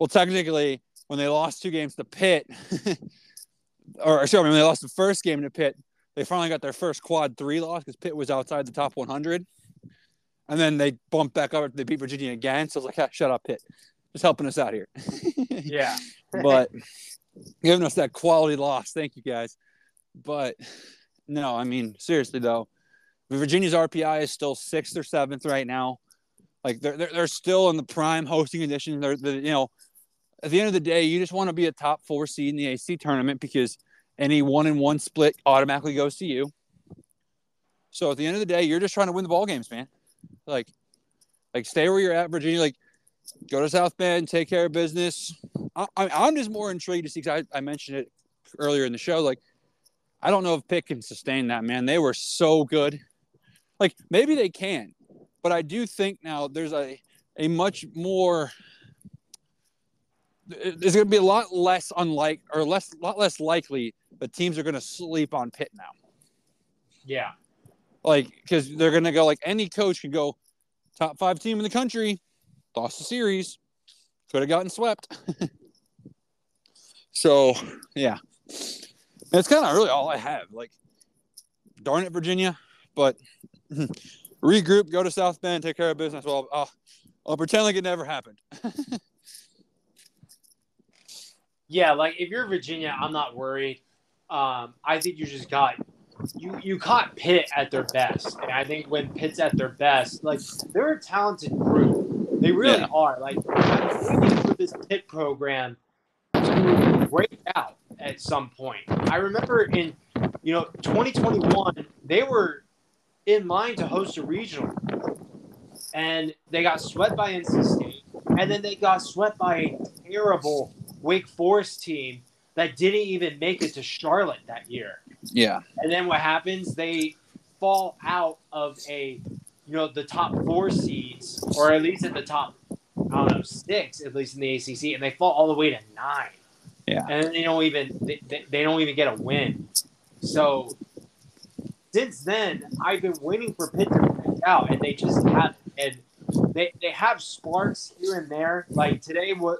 Well, technically, when they lost 2 games to Pitt, when they lost the first game to Pitt, they finally got their first quad 3 loss because Pitt was outside the top 100. And then they bumped back up. They beat Virginia again. So I was like, ah, shut up, Pitt. Just helping us out here. Yeah. But giving us that quality loss. Thank you, guys. But, no, I mean, seriously, though, Virginia's RPI is still 6th or 7th right now. Like, they're still in the prime hosting condition. You know, at the end of the day, you just want to be a top 4 seed in the AC tournament because any 1-1 split automatically goes to you. So at the end of the day, you're just trying to win the ball games, man. Like stay where you're at, Virginia. Like, go to South Bend, take care of business. I'm just more intrigued to see, because I mentioned it earlier in the show. Like, I don't know if Pitt can sustain that, man. They were so good. Like, maybe they can, but I do think now there's a much more. There's going to be a lot less lot less likely that teams are going to sleep on Pitt now. Yeah. Like, because they're going to go, like, any coach could go top 5 team in the country, lost the series, could have gotten swept. So, yeah. That's kind of really all I have. Like, darn it, Virginia. But regroup, go to South Bend, take care of business. Well, I'll pretend like it never happened. Yeah, like, if you're Virginia, I'm not worried. I think you just got – you caught Pitt at their best. And I think when Pitt's at their best, like, they're a talented group. They really are. Like, I'm waiting for this Pitt program to break out at some point. I remember in, 2021, they were in line to host a regional. And they got swept by NC State. and then they got swept by a terrible Wake Forest team that didn't even make it to Charlotte that year. Yeah. And then what happens? They fall out of the top four seeds, or at least at the top, six, at least in the ACC, and they fall all the way to 9. Yeah. And then they don't even get a win. So since then, I've been waiting for Pitt to break out, and they just haven't. And they have sparks here and there. Like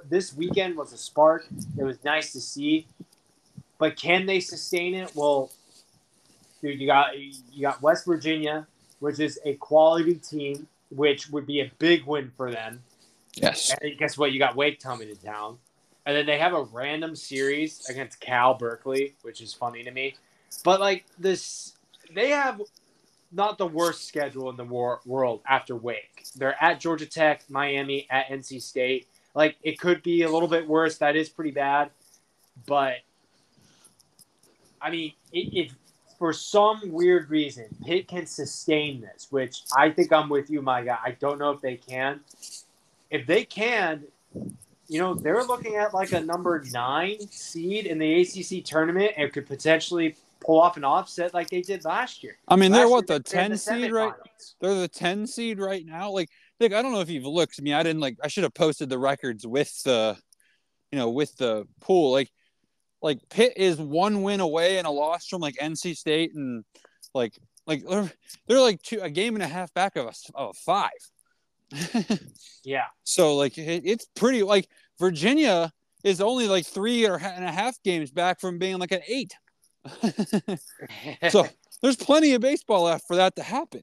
this weekend was a spark. It was nice to see, but can they sustain it? Well, dude, you got West Virginia, which is a quality team, which would be a big win for them. Yes. And guess what? You got Wake coming to town. And then they have a random series against Cal Berkeley, which is funny to me. But, they have not the worst schedule in the world after Wake. They're at Georgia Tech, Miami, at NC State. Like, it could be a little bit worse. That is pretty bad. But, I mean, if for some weird reason, Pitt can sustain this, which I think I'm with you, my guy. I don't know if they can. If they can... they're looking at a number 9 seed in the ACC tournament and could potentially pull off an offset like they did last year. I mean, they're the 10 seed, right? They're the 10 seed right now. Nick, I don't know if you've looked. I mean, I didn't I should have posted the records with the, with the pool. Pitt is 1 win away and a loss from NC State, and they're a game and a half back of a 5. Yeah. So it's pretty Virginia is only 3 or and a half games back from being an 8. So there's plenty of baseball left for that to happen.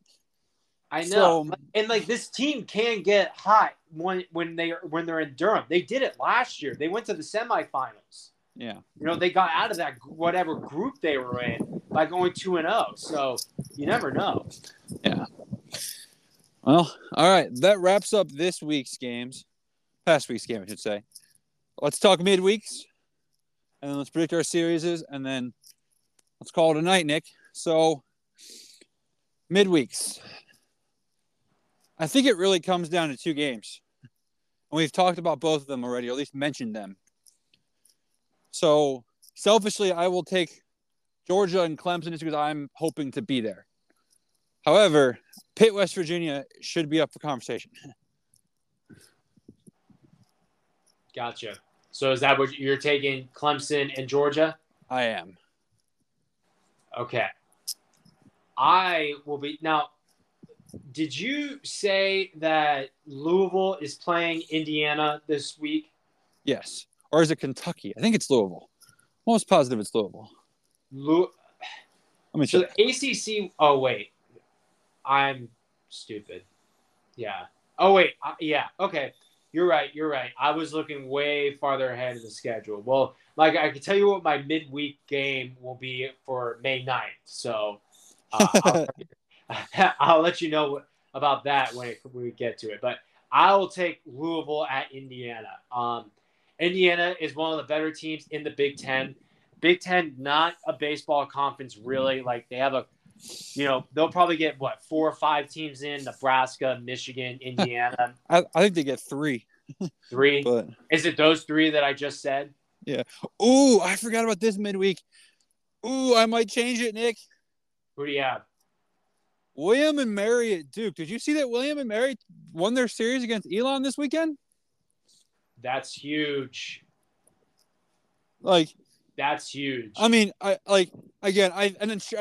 I know. So, and this team can get hot when they're in Durham. They did it last year. They went to the semifinals. Yeah. They got out of that whatever group they were in by going 2-0. So you never know. Yeah. Well, all right. That wraps up this week's games. Past week's game, I should say. Let's talk midweeks, and then let's predict our series, and then let's call it a night, Nick. So, midweeks. I think it really comes down to 2 games. And we've talked about both of them already, or at least mentioned them. So, selfishly, I will take Georgia and Clemson just because I'm hoping to be there. However, Pitt, West Virginia should be up for conversation. Gotcha. So is that what you're taking, Clemson and Georgia? I am. Okay. I will be – now, did you say that Louisville is playing Indiana this week? Yes. Or is it Kentucky? I think it's Louisville. I'm almost positive it's Louisville. Let me check. So ACC – oh, wait. I'm stupid. Yeah. Oh, wait. Yeah. Okay. You're right. I was looking way farther ahead of the schedule. Well, I can tell you what my midweek game will be for May 9th. So I'll let you know about that when we get to it. But I'll take Louisville at Indiana. Indiana is one of the better teams in the Big Ten. Big Ten, not a baseball conference, really. They have a... they'll probably get, 4 or 5 teams in, Nebraska, Michigan, Indiana. I think they get 3. 3? But... Is it those 3 that I just said? Yeah. Ooh, I forgot about this midweek. Ooh, I might change it, Nick. Who do you have? William and Mary at Duke. Did you see that William and Mary won their series against Elon this weekend? That's huge. That's huge. I mean,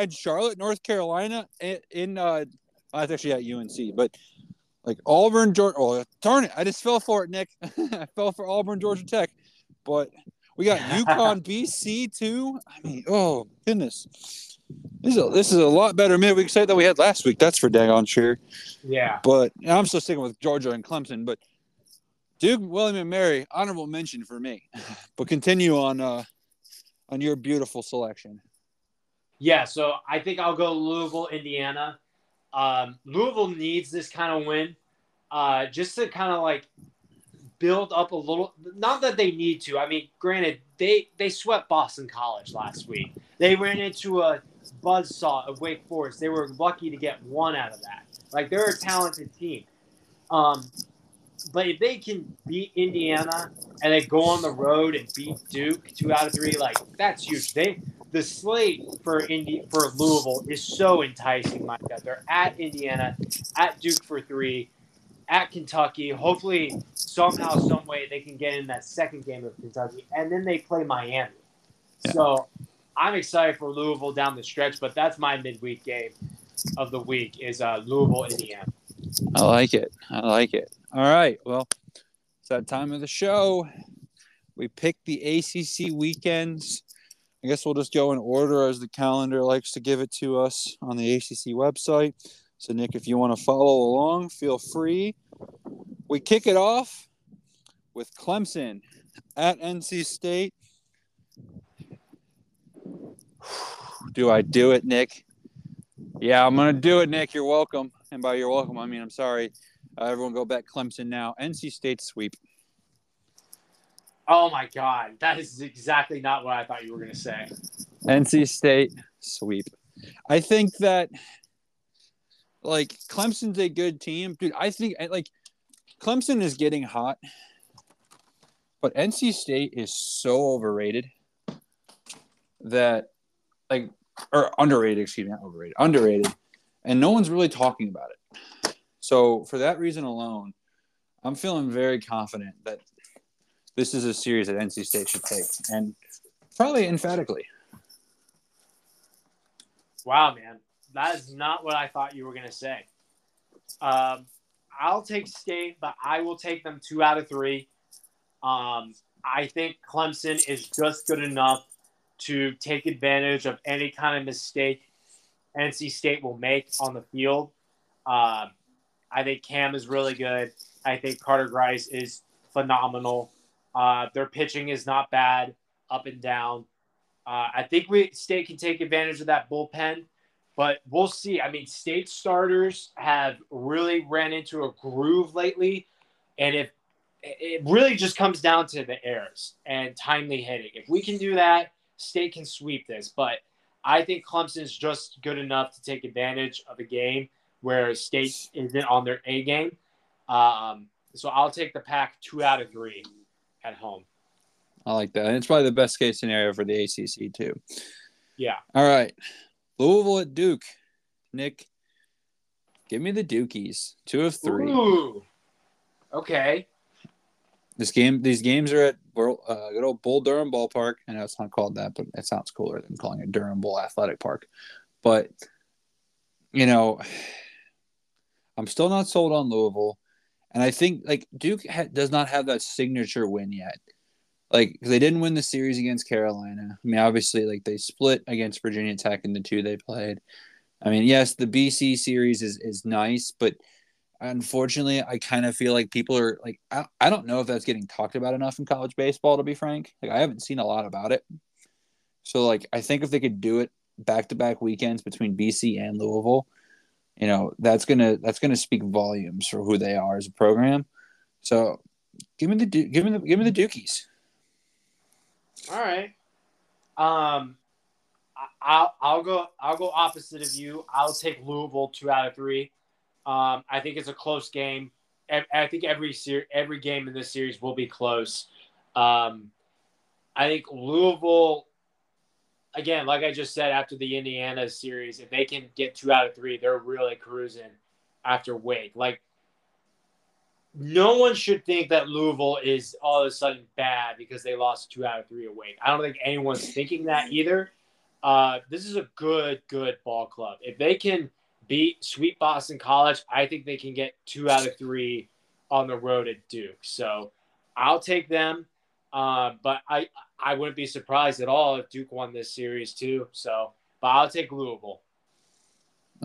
Charlotte, North Carolina, that's actually at UNC, but Auburn, Georgia. Oh, darn it! I just fell for it, Nick. I fell for Auburn, Georgia Tech, but we got UConn, BC too. I mean, oh goodness, this is a lot better midweek slate than we had last week. That's for daggone sure. Yeah, but I'm still sticking with Georgia and Clemson, but Duke, William & Mary, honorable mention for me. But continue on your beautiful selection. Yeah, so I think I'll go Louisville, Indiana. Louisville needs this kind of win just to kind of build up a little. Not that they need to. I mean, granted, they swept Boston College last week. They ran into a buzzsaw of Wake Forest. They were lucky to get 1 out of that. They're a talented team. But if they can beat Indiana and then go on the road and beat Duke 2 out of 3, like, that's huge. The slate for Louisville is so enticing, Micah. They're at Indiana, at Duke for 3, at Kentucky. Hopefully, somehow, some way, they can get in that second game of Kentucky, and then they play Miami. Yeah. So I'm excited for Louisville down the stretch, but that's my midweek game of the week is Louisville, Indiana. I like it. All right. Well, it's that time of the show. We pick the ACC weekends. I guess we'll just go in order as the calendar likes to give it to us on the ACC website. So, Nick, if you want to follow along, feel free. We kick it off with Clemson at NC State. Do I do it, Nick? Yeah, I'm going to do it, Nick. You're welcome. And by you're welcome, I mean I'm sorry. Everyone go back Clemson now. NC State sweep. Oh, my God. That is exactly not what I thought you were going to say. NC State sweep. I think that, like, Clemson's a good team. Dude, I think, like, Clemson is getting hot. But NC State is so overrated that, like, or underrated, excuse me, not overrated, underrated. And no one's really talking about it. So for that reason alone, I'm feeling very confident that this is a series that NC State should take, and probably emphatically. Wow, man. That is not what I thought you were going to say. I'll take State, but I will take them 2 out of 3. I think Clemson is just good enough to take advantage of any kind of mistake NC State will make on the field. I think Cam is really good. I think Carter Grice is phenomenal. Their pitching is not bad, up and down. I think State can take advantage of that bullpen, but we'll see. I mean, State starters have really ran into a groove lately, and if it really just comes down to the errors and timely hitting. If we can do that, State can sweep this, but I think Clemson's just good enough to take advantage of a game where State isn't on their A game. So I'll take the Pack 2 out of 3 at home. I like that. And it's probably the best case scenario for the ACC too. Yeah. All right. Louisville at Duke. Nick, give me the Dukies. 2 of 3. Ooh. Okay. These games are at good old Bull Durham Ballpark. I know it's not called that, but it sounds cooler than calling it Durham Bull Athletic Park. But, you know, I'm still not sold on Louisville. And I think, like, Duke does not have that signature win yet. Like, they didn't win the series against Carolina. I mean, obviously, like, they split against Virginia Tech in the 2 they played. I mean, yes, the BC series is nice, but unfortunately, I kind of feel like people are like, I don't know if that's getting talked about enough in college baseball, to be frank. Like, I haven't seen a lot about it. So, like, I think if they could do it back-to-back weekends between BC and Louisville, you know, that's gonna speak volumes for who they are as a program. So, give me the Dukies. All right. I'll go opposite of you. I'll take Louisville 2 out of 3. I think it's a close game. I think every game in this series will be close. I think Louisville, again, like I just said, after the Indiana series, if they can get 2 out of 3, they're really cruising after Wake. Like, no one should think that Louisville is all of a sudden bad because they lost 2 out of 3 at Wake. I don't think anyone's thinking that either. This is a good ball club. If they can sweep Boston College, I think they can get 2 out of 3 on the road at Duke. So I'll take them, but I wouldn't be surprised at all if Duke won this series too. So, but I'll take Louisville.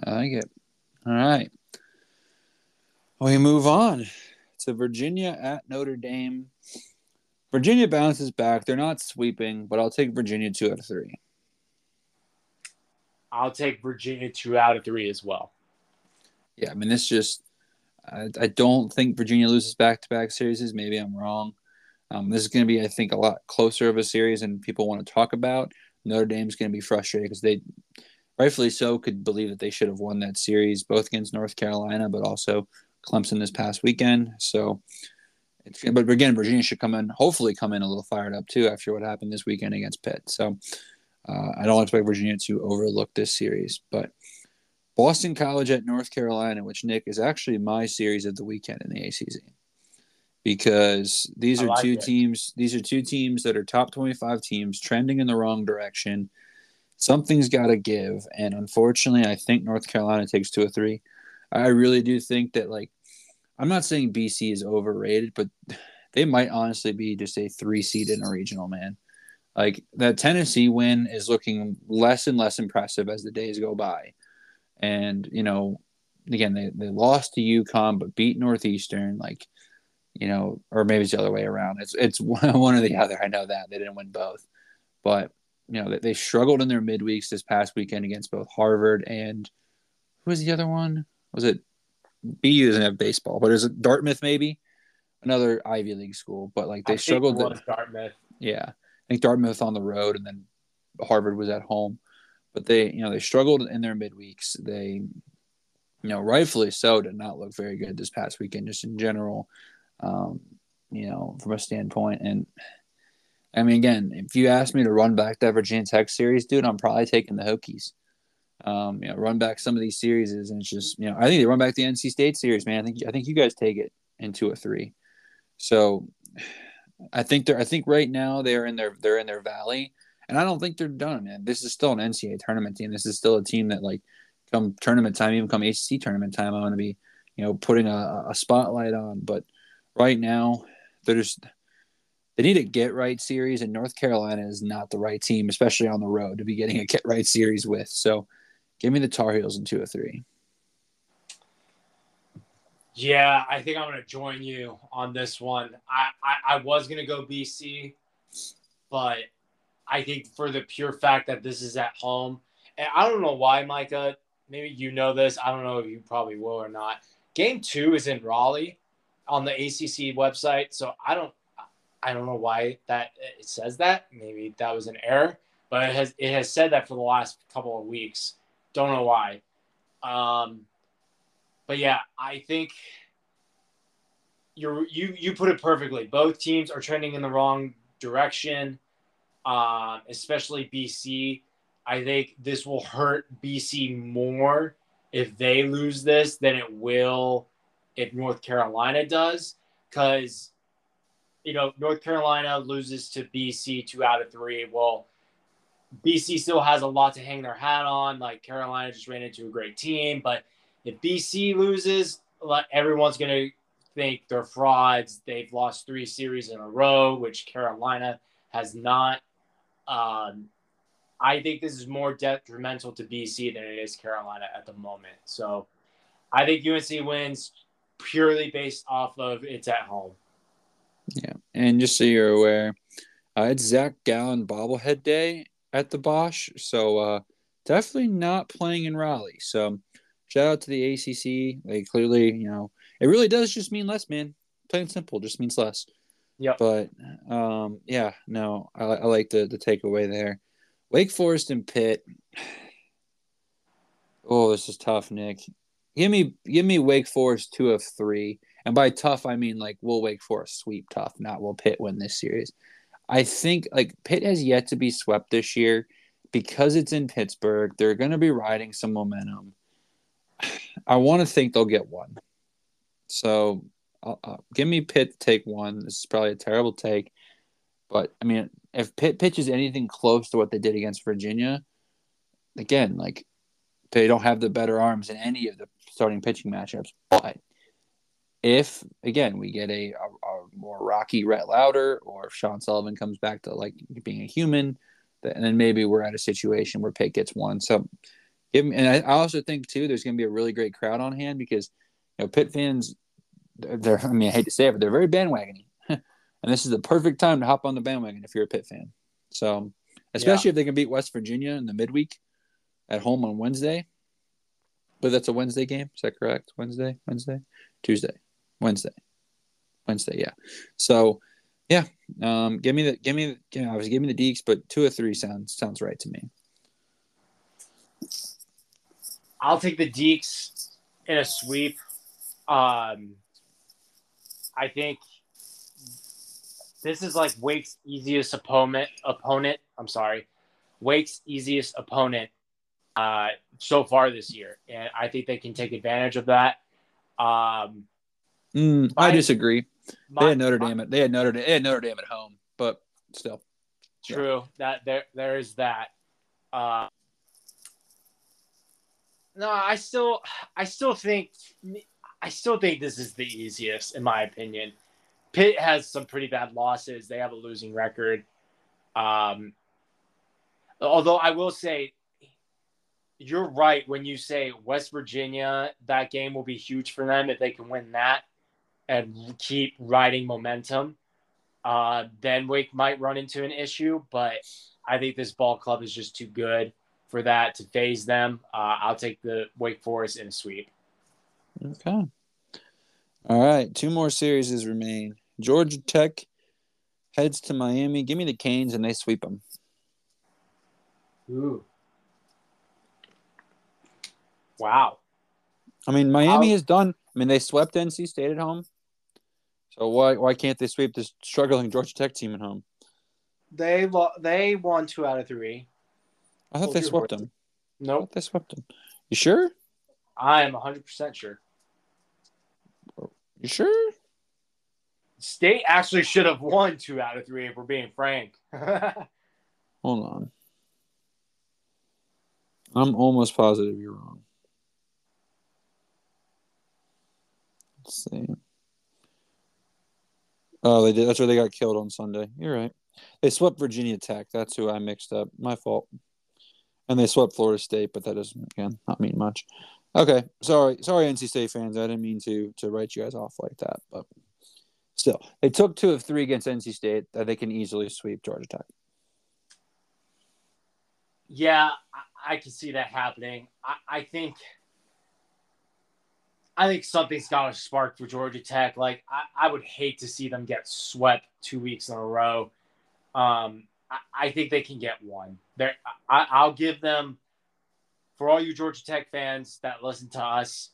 I like it. All right. We move on to Virginia at Notre Dame. Virginia bounces back. They're not sweeping, but I'll take Virginia 2 out of 3. I'll take Virginia 2 out of 3 as well. Yeah, I mean, this just – I don't think Virginia loses back-to-back series. Maybe I'm wrong. This is going to be, I think, a lot closer of a series than people want to talk about. Notre Dame's going to be frustrated because they, rightfully so, could believe that they should have won that series, both against North Carolina but also Clemson this past weekend. So, it's, but again, Virginia should come in, hopefully come in a little fired up too after what happened this weekend against Pitt. So I don't expect Virginia to overlook this series. But Boston College at North Carolina, which, Nick, is actually my series of the weekend in the ACC, because these are two teams. These are two teams that are top 25 teams, trending in the wrong direction. Something's got to give, and unfortunately, I think North Carolina takes 2 of 3. I really do think that, like, I'm not saying BC is overrated, but they might honestly be just a 3 seed in a regional, man. Like, that Tennessee win is looking less and less impressive as the days go by. And, you know, again, they lost to UConn but beat Northeastern, like, you know, or maybe it's the other way around. It's one or the other. I know that. They didn't win both. But, you know, they struggled in their midweeks this past weekend against both Harvard and – who was the other one? Was it – BU doesn't have baseball, but is it Dartmouth maybe? Another Ivy League school. But, like, they struggled – Dartmouth. Yeah. I think Dartmouth on the road and then Harvard was at home. But they, you know, they struggled in their midweeks. They, you know, rightfully so, did not look very good this past weekend just in general. You know, from a standpoint. And I mean, again, if you ask me to run back that Virginia Tech series, dude, I'm probably taking the Hokies. You know, run back some of these series, and it's just, you know, I think they run back the NC State series, man. I think you guys take it in 2 or 3. So I think right now they're in their valley, and I don't think they're done, man. This is still an NCAA tournament team. This is still a team that, like, come tournament time, even come ACC tournament time, I'm going to be, you know, putting a spotlight on. But right now, they need a get-right series, and North Carolina is not the right team, especially on the road, to be getting a get-right series with. So give me the Tar Heels in 2 or 3. Yeah, I think I'm going to join you on this one. I was going to go BC, but I think for the pure fact that this is at home, and I don't know why, Micah, maybe you know this. I don't know if you probably will or not. Game 2 is in Raleigh on the ACC website, so I don't know why that it says that. Maybe that was an error, but it has said that for the last couple of weeks. Don't know why. But yeah, I think you put it perfectly. Both teams are trending in the wrong direction, especially BC. I think this will hurt BC more if they lose this than it will if North Carolina does, because, you know, North Carolina loses to BC 2 out of 3. Well, BC still has a lot to hang their hat on. Like, Carolina just ran into a great team, but if BC loses, everyone's going to think they're frauds. They've lost 3 series in a row, which Carolina has not. I think this is more detrimental to BC than it is Carolina at the moment. So I think UNC wins purely based off of it's at home. Yeah, and just so you're aware, it's Zach Gallen bobblehead day at the Bosch, so definitely not playing in Raleigh. So shout out to the ACC. They clearly, you know, it really does just mean less, man. Plain and simple, just means less. Yeah. But yeah, no, I like the takeaway there. Wake Forest and Pitt. Oh, this is tough, Nick. Give me Wake Forest 2 of 3. And by tough, I mean, like, will Wake Forest sweep tough, not will Pitt win this series. I think, like, Pitt has yet to be swept this year because it's in Pittsburgh. They're going to be riding some momentum. I want to think they'll get one. So give me Pitt to take 1. This is probably a terrible take. But, I mean, if Pitt pitches anything close to what they did against Virginia, again, like, they don't have the better arms in any of the starting pitching matchups. But if, again, we get a more rocky Rhett Lowder, or if Sean Sullivan comes back to, like, being a human, then maybe we're at a situation where Pitt gets 1. So, and I also think, too, there's going to be a really great crowd on hand because, you know, Pitt fans, I mean, I hate to say it, but they're very bandwagony. And this is the perfect time to hop on the bandwagon if you're a Pitt fan. So, especially if they can beat West Virginia in the midweek at home on Wednesday. But that's a Wednesday game. Is that correct? Wednesday. Yeah. So, yeah. Give me the Deeks, but 2 or 3 sounds right to me. I'll take the Deeks in a sweep. I think this is like Wake's easiest opponent. I'm sorry, Wake's easiest opponent so far this year, and I think they can take advantage of that. I disagree. They had Notre Dame at home, but still. True. Yeah. That there is that. I still think this is the easiest, in my opinion. Pitt has some pretty bad losses. They have a losing record. Although I will say, you're right when you say West Virginia, that game will be huge for them if they can win that and keep riding momentum. Then Wake might run into an issue, but I think this ball club is just too good for that to phase them. I'll take the Wake Forest in a sweep. Okay. All right. 2 more series remain. Georgia Tech heads to Miami. Give me the Canes, and they sweep them. Ooh. Wow. I mean, Miami is done. I mean, they swept NC State at home. So why can't they sweep this struggling Georgia Tech team at home? They won 2 out of 3. I thought they swept them. No, nope. They swept them. You sure? I am 100% sure. You sure? State actually should have won 2 out of 3 if we're being frank. Hold on. I'm almost positive you're wrong. Let's see. Oh, they did. That's where they got killed on Sunday. You're right. They swept Virginia Tech. That's who I mixed up. My fault. And they swept Florida State, but that doesn't, again, not mean much. Okay. Sorry, NC State fans. I didn't mean to write you guys off like that. But still, they took 2 of 3 against NC State that they can easily sweep Georgia Tech. Yeah, I can see that happening. I think something's got to spark for Georgia Tech. Like, I would hate to see them get swept 2 weeks in a row. I think they can get one. I'll give them, for all you Georgia Tech fans that listen to us,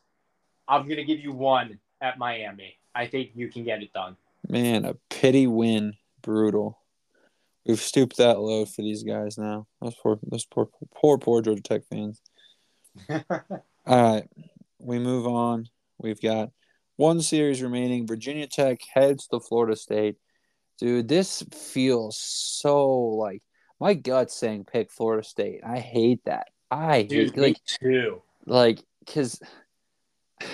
I'm going to give you 1 at Miami. I think you can get it done. Man, a pity win. Brutal. We've stooped that low for these guys now. Those poor Georgia Tech fans. All right. We move on. We've got 1 series remaining. Virginia Tech heads to Florida State. Dude, this feels so like my gut's saying pick Florida State. I hate that. Me too. Like, because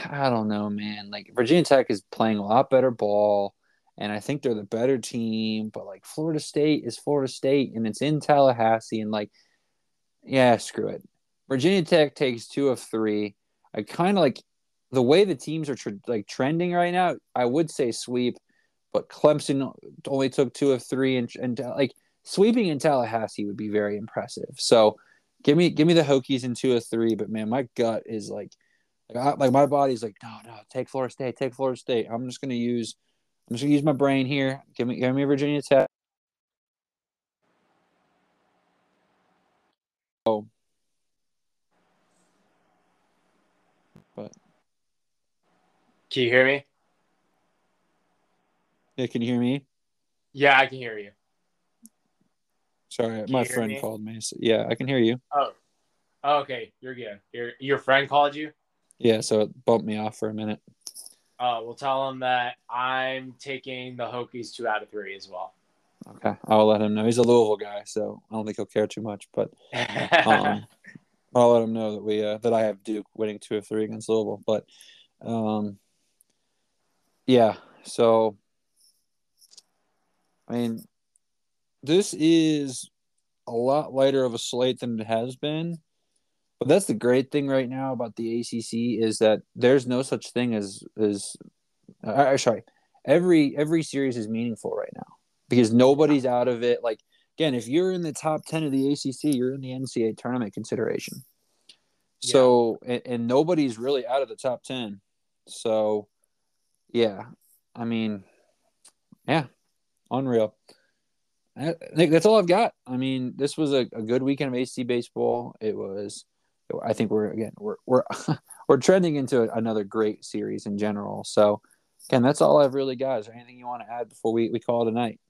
I don't know, man. Like, Virginia Tech is playing a lot better ball, and I think they're the better team. But, like, Florida State is Florida State, and it's in Tallahassee. And, like, yeah, screw it. Virginia Tech takes 2 of 3. I kind of like the way the teams are trending right now. I would say sweep, but Clemson only took 2 of 3, and like sweeping in Tallahassee would be very impressive. So give me the Hokies in 2 of 3. But man, my gut is like my body's like no, take Florida State, take Florida State. I'm just gonna use my brain here. Give me Virginia Tech. Oh. Can you hear me? Yeah, can you hear me? Yeah, I can hear you. Sorry, my friend called me. So yeah, I can hear you. Oh okay. You're good. Your friend called you? Yeah, so it bumped me off for a minute. We'll tell him that I'm taking the Hokies 2 out of 3 as well. Okay, I'll let him know. He's a Louisville guy, so I don't think he'll care too much. But I'll let him know that that I have Duke winning 2 of 3 against Louisville. But yeah, so, I mean, this is a lot lighter of a slate than it has been, but that's the great thing right now about the ACC is that there's no such thing every series is meaningful right now because nobody's out of it. Like, again, if you're in the top 10 of the ACC, you're in the NCAA tournament consideration. Yeah. So, and nobody's really out of the top 10. So, yeah, I mean, yeah, unreal. Nick, that's all I've got. I mean, this was a good weekend of ACC baseball. It was. I think we're we're trending into another great series in general. So, again, that's all I've really got. Is there anything you want to add before we call it a night?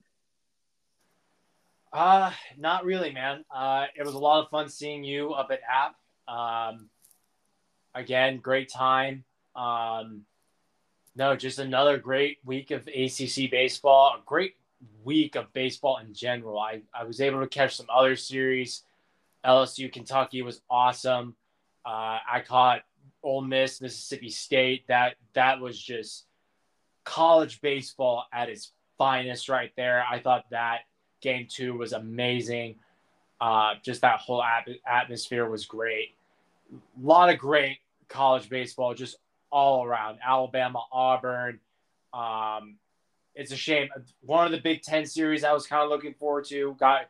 Not really, man. It was a lot of fun seeing you up at App. Again, great time. No, just another great week of ACC baseball, a great week of baseball in general. I was able to catch some other series. LSU, Kentucky was awesome. I caught Ole Miss, Mississippi State. That was just college baseball at its finest right there. I thought that game two was amazing. Just that whole atmosphere was great. A lot of great college baseball just all around. Alabama, Auburn. It's a shame. One of the Big Ten series I was kind of looking forward to got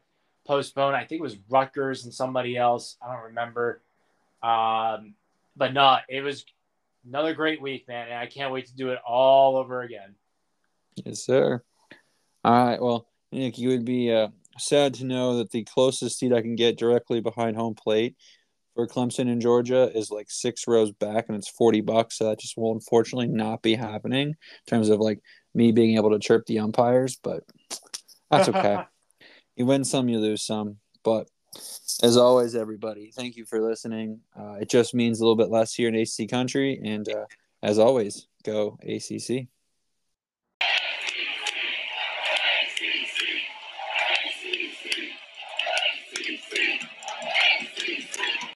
postponed. I think it was Rutgers and somebody else. I don't remember. But no, it was another great week, man. And I can't wait to do it all over again. Yes, sir. All right. Well, Nick, you would be sad to know that the closest seat I can get directly behind home plate for Clemson in Georgia is like 6 rows back, and it's $40. So that just will unfortunately not be happening in terms of like me being able to chirp the umpires, but that's okay. You win some, you lose some. But as always, everybody, thank you for listening. It just means a little bit less here in ACC country. And as always, go ACC.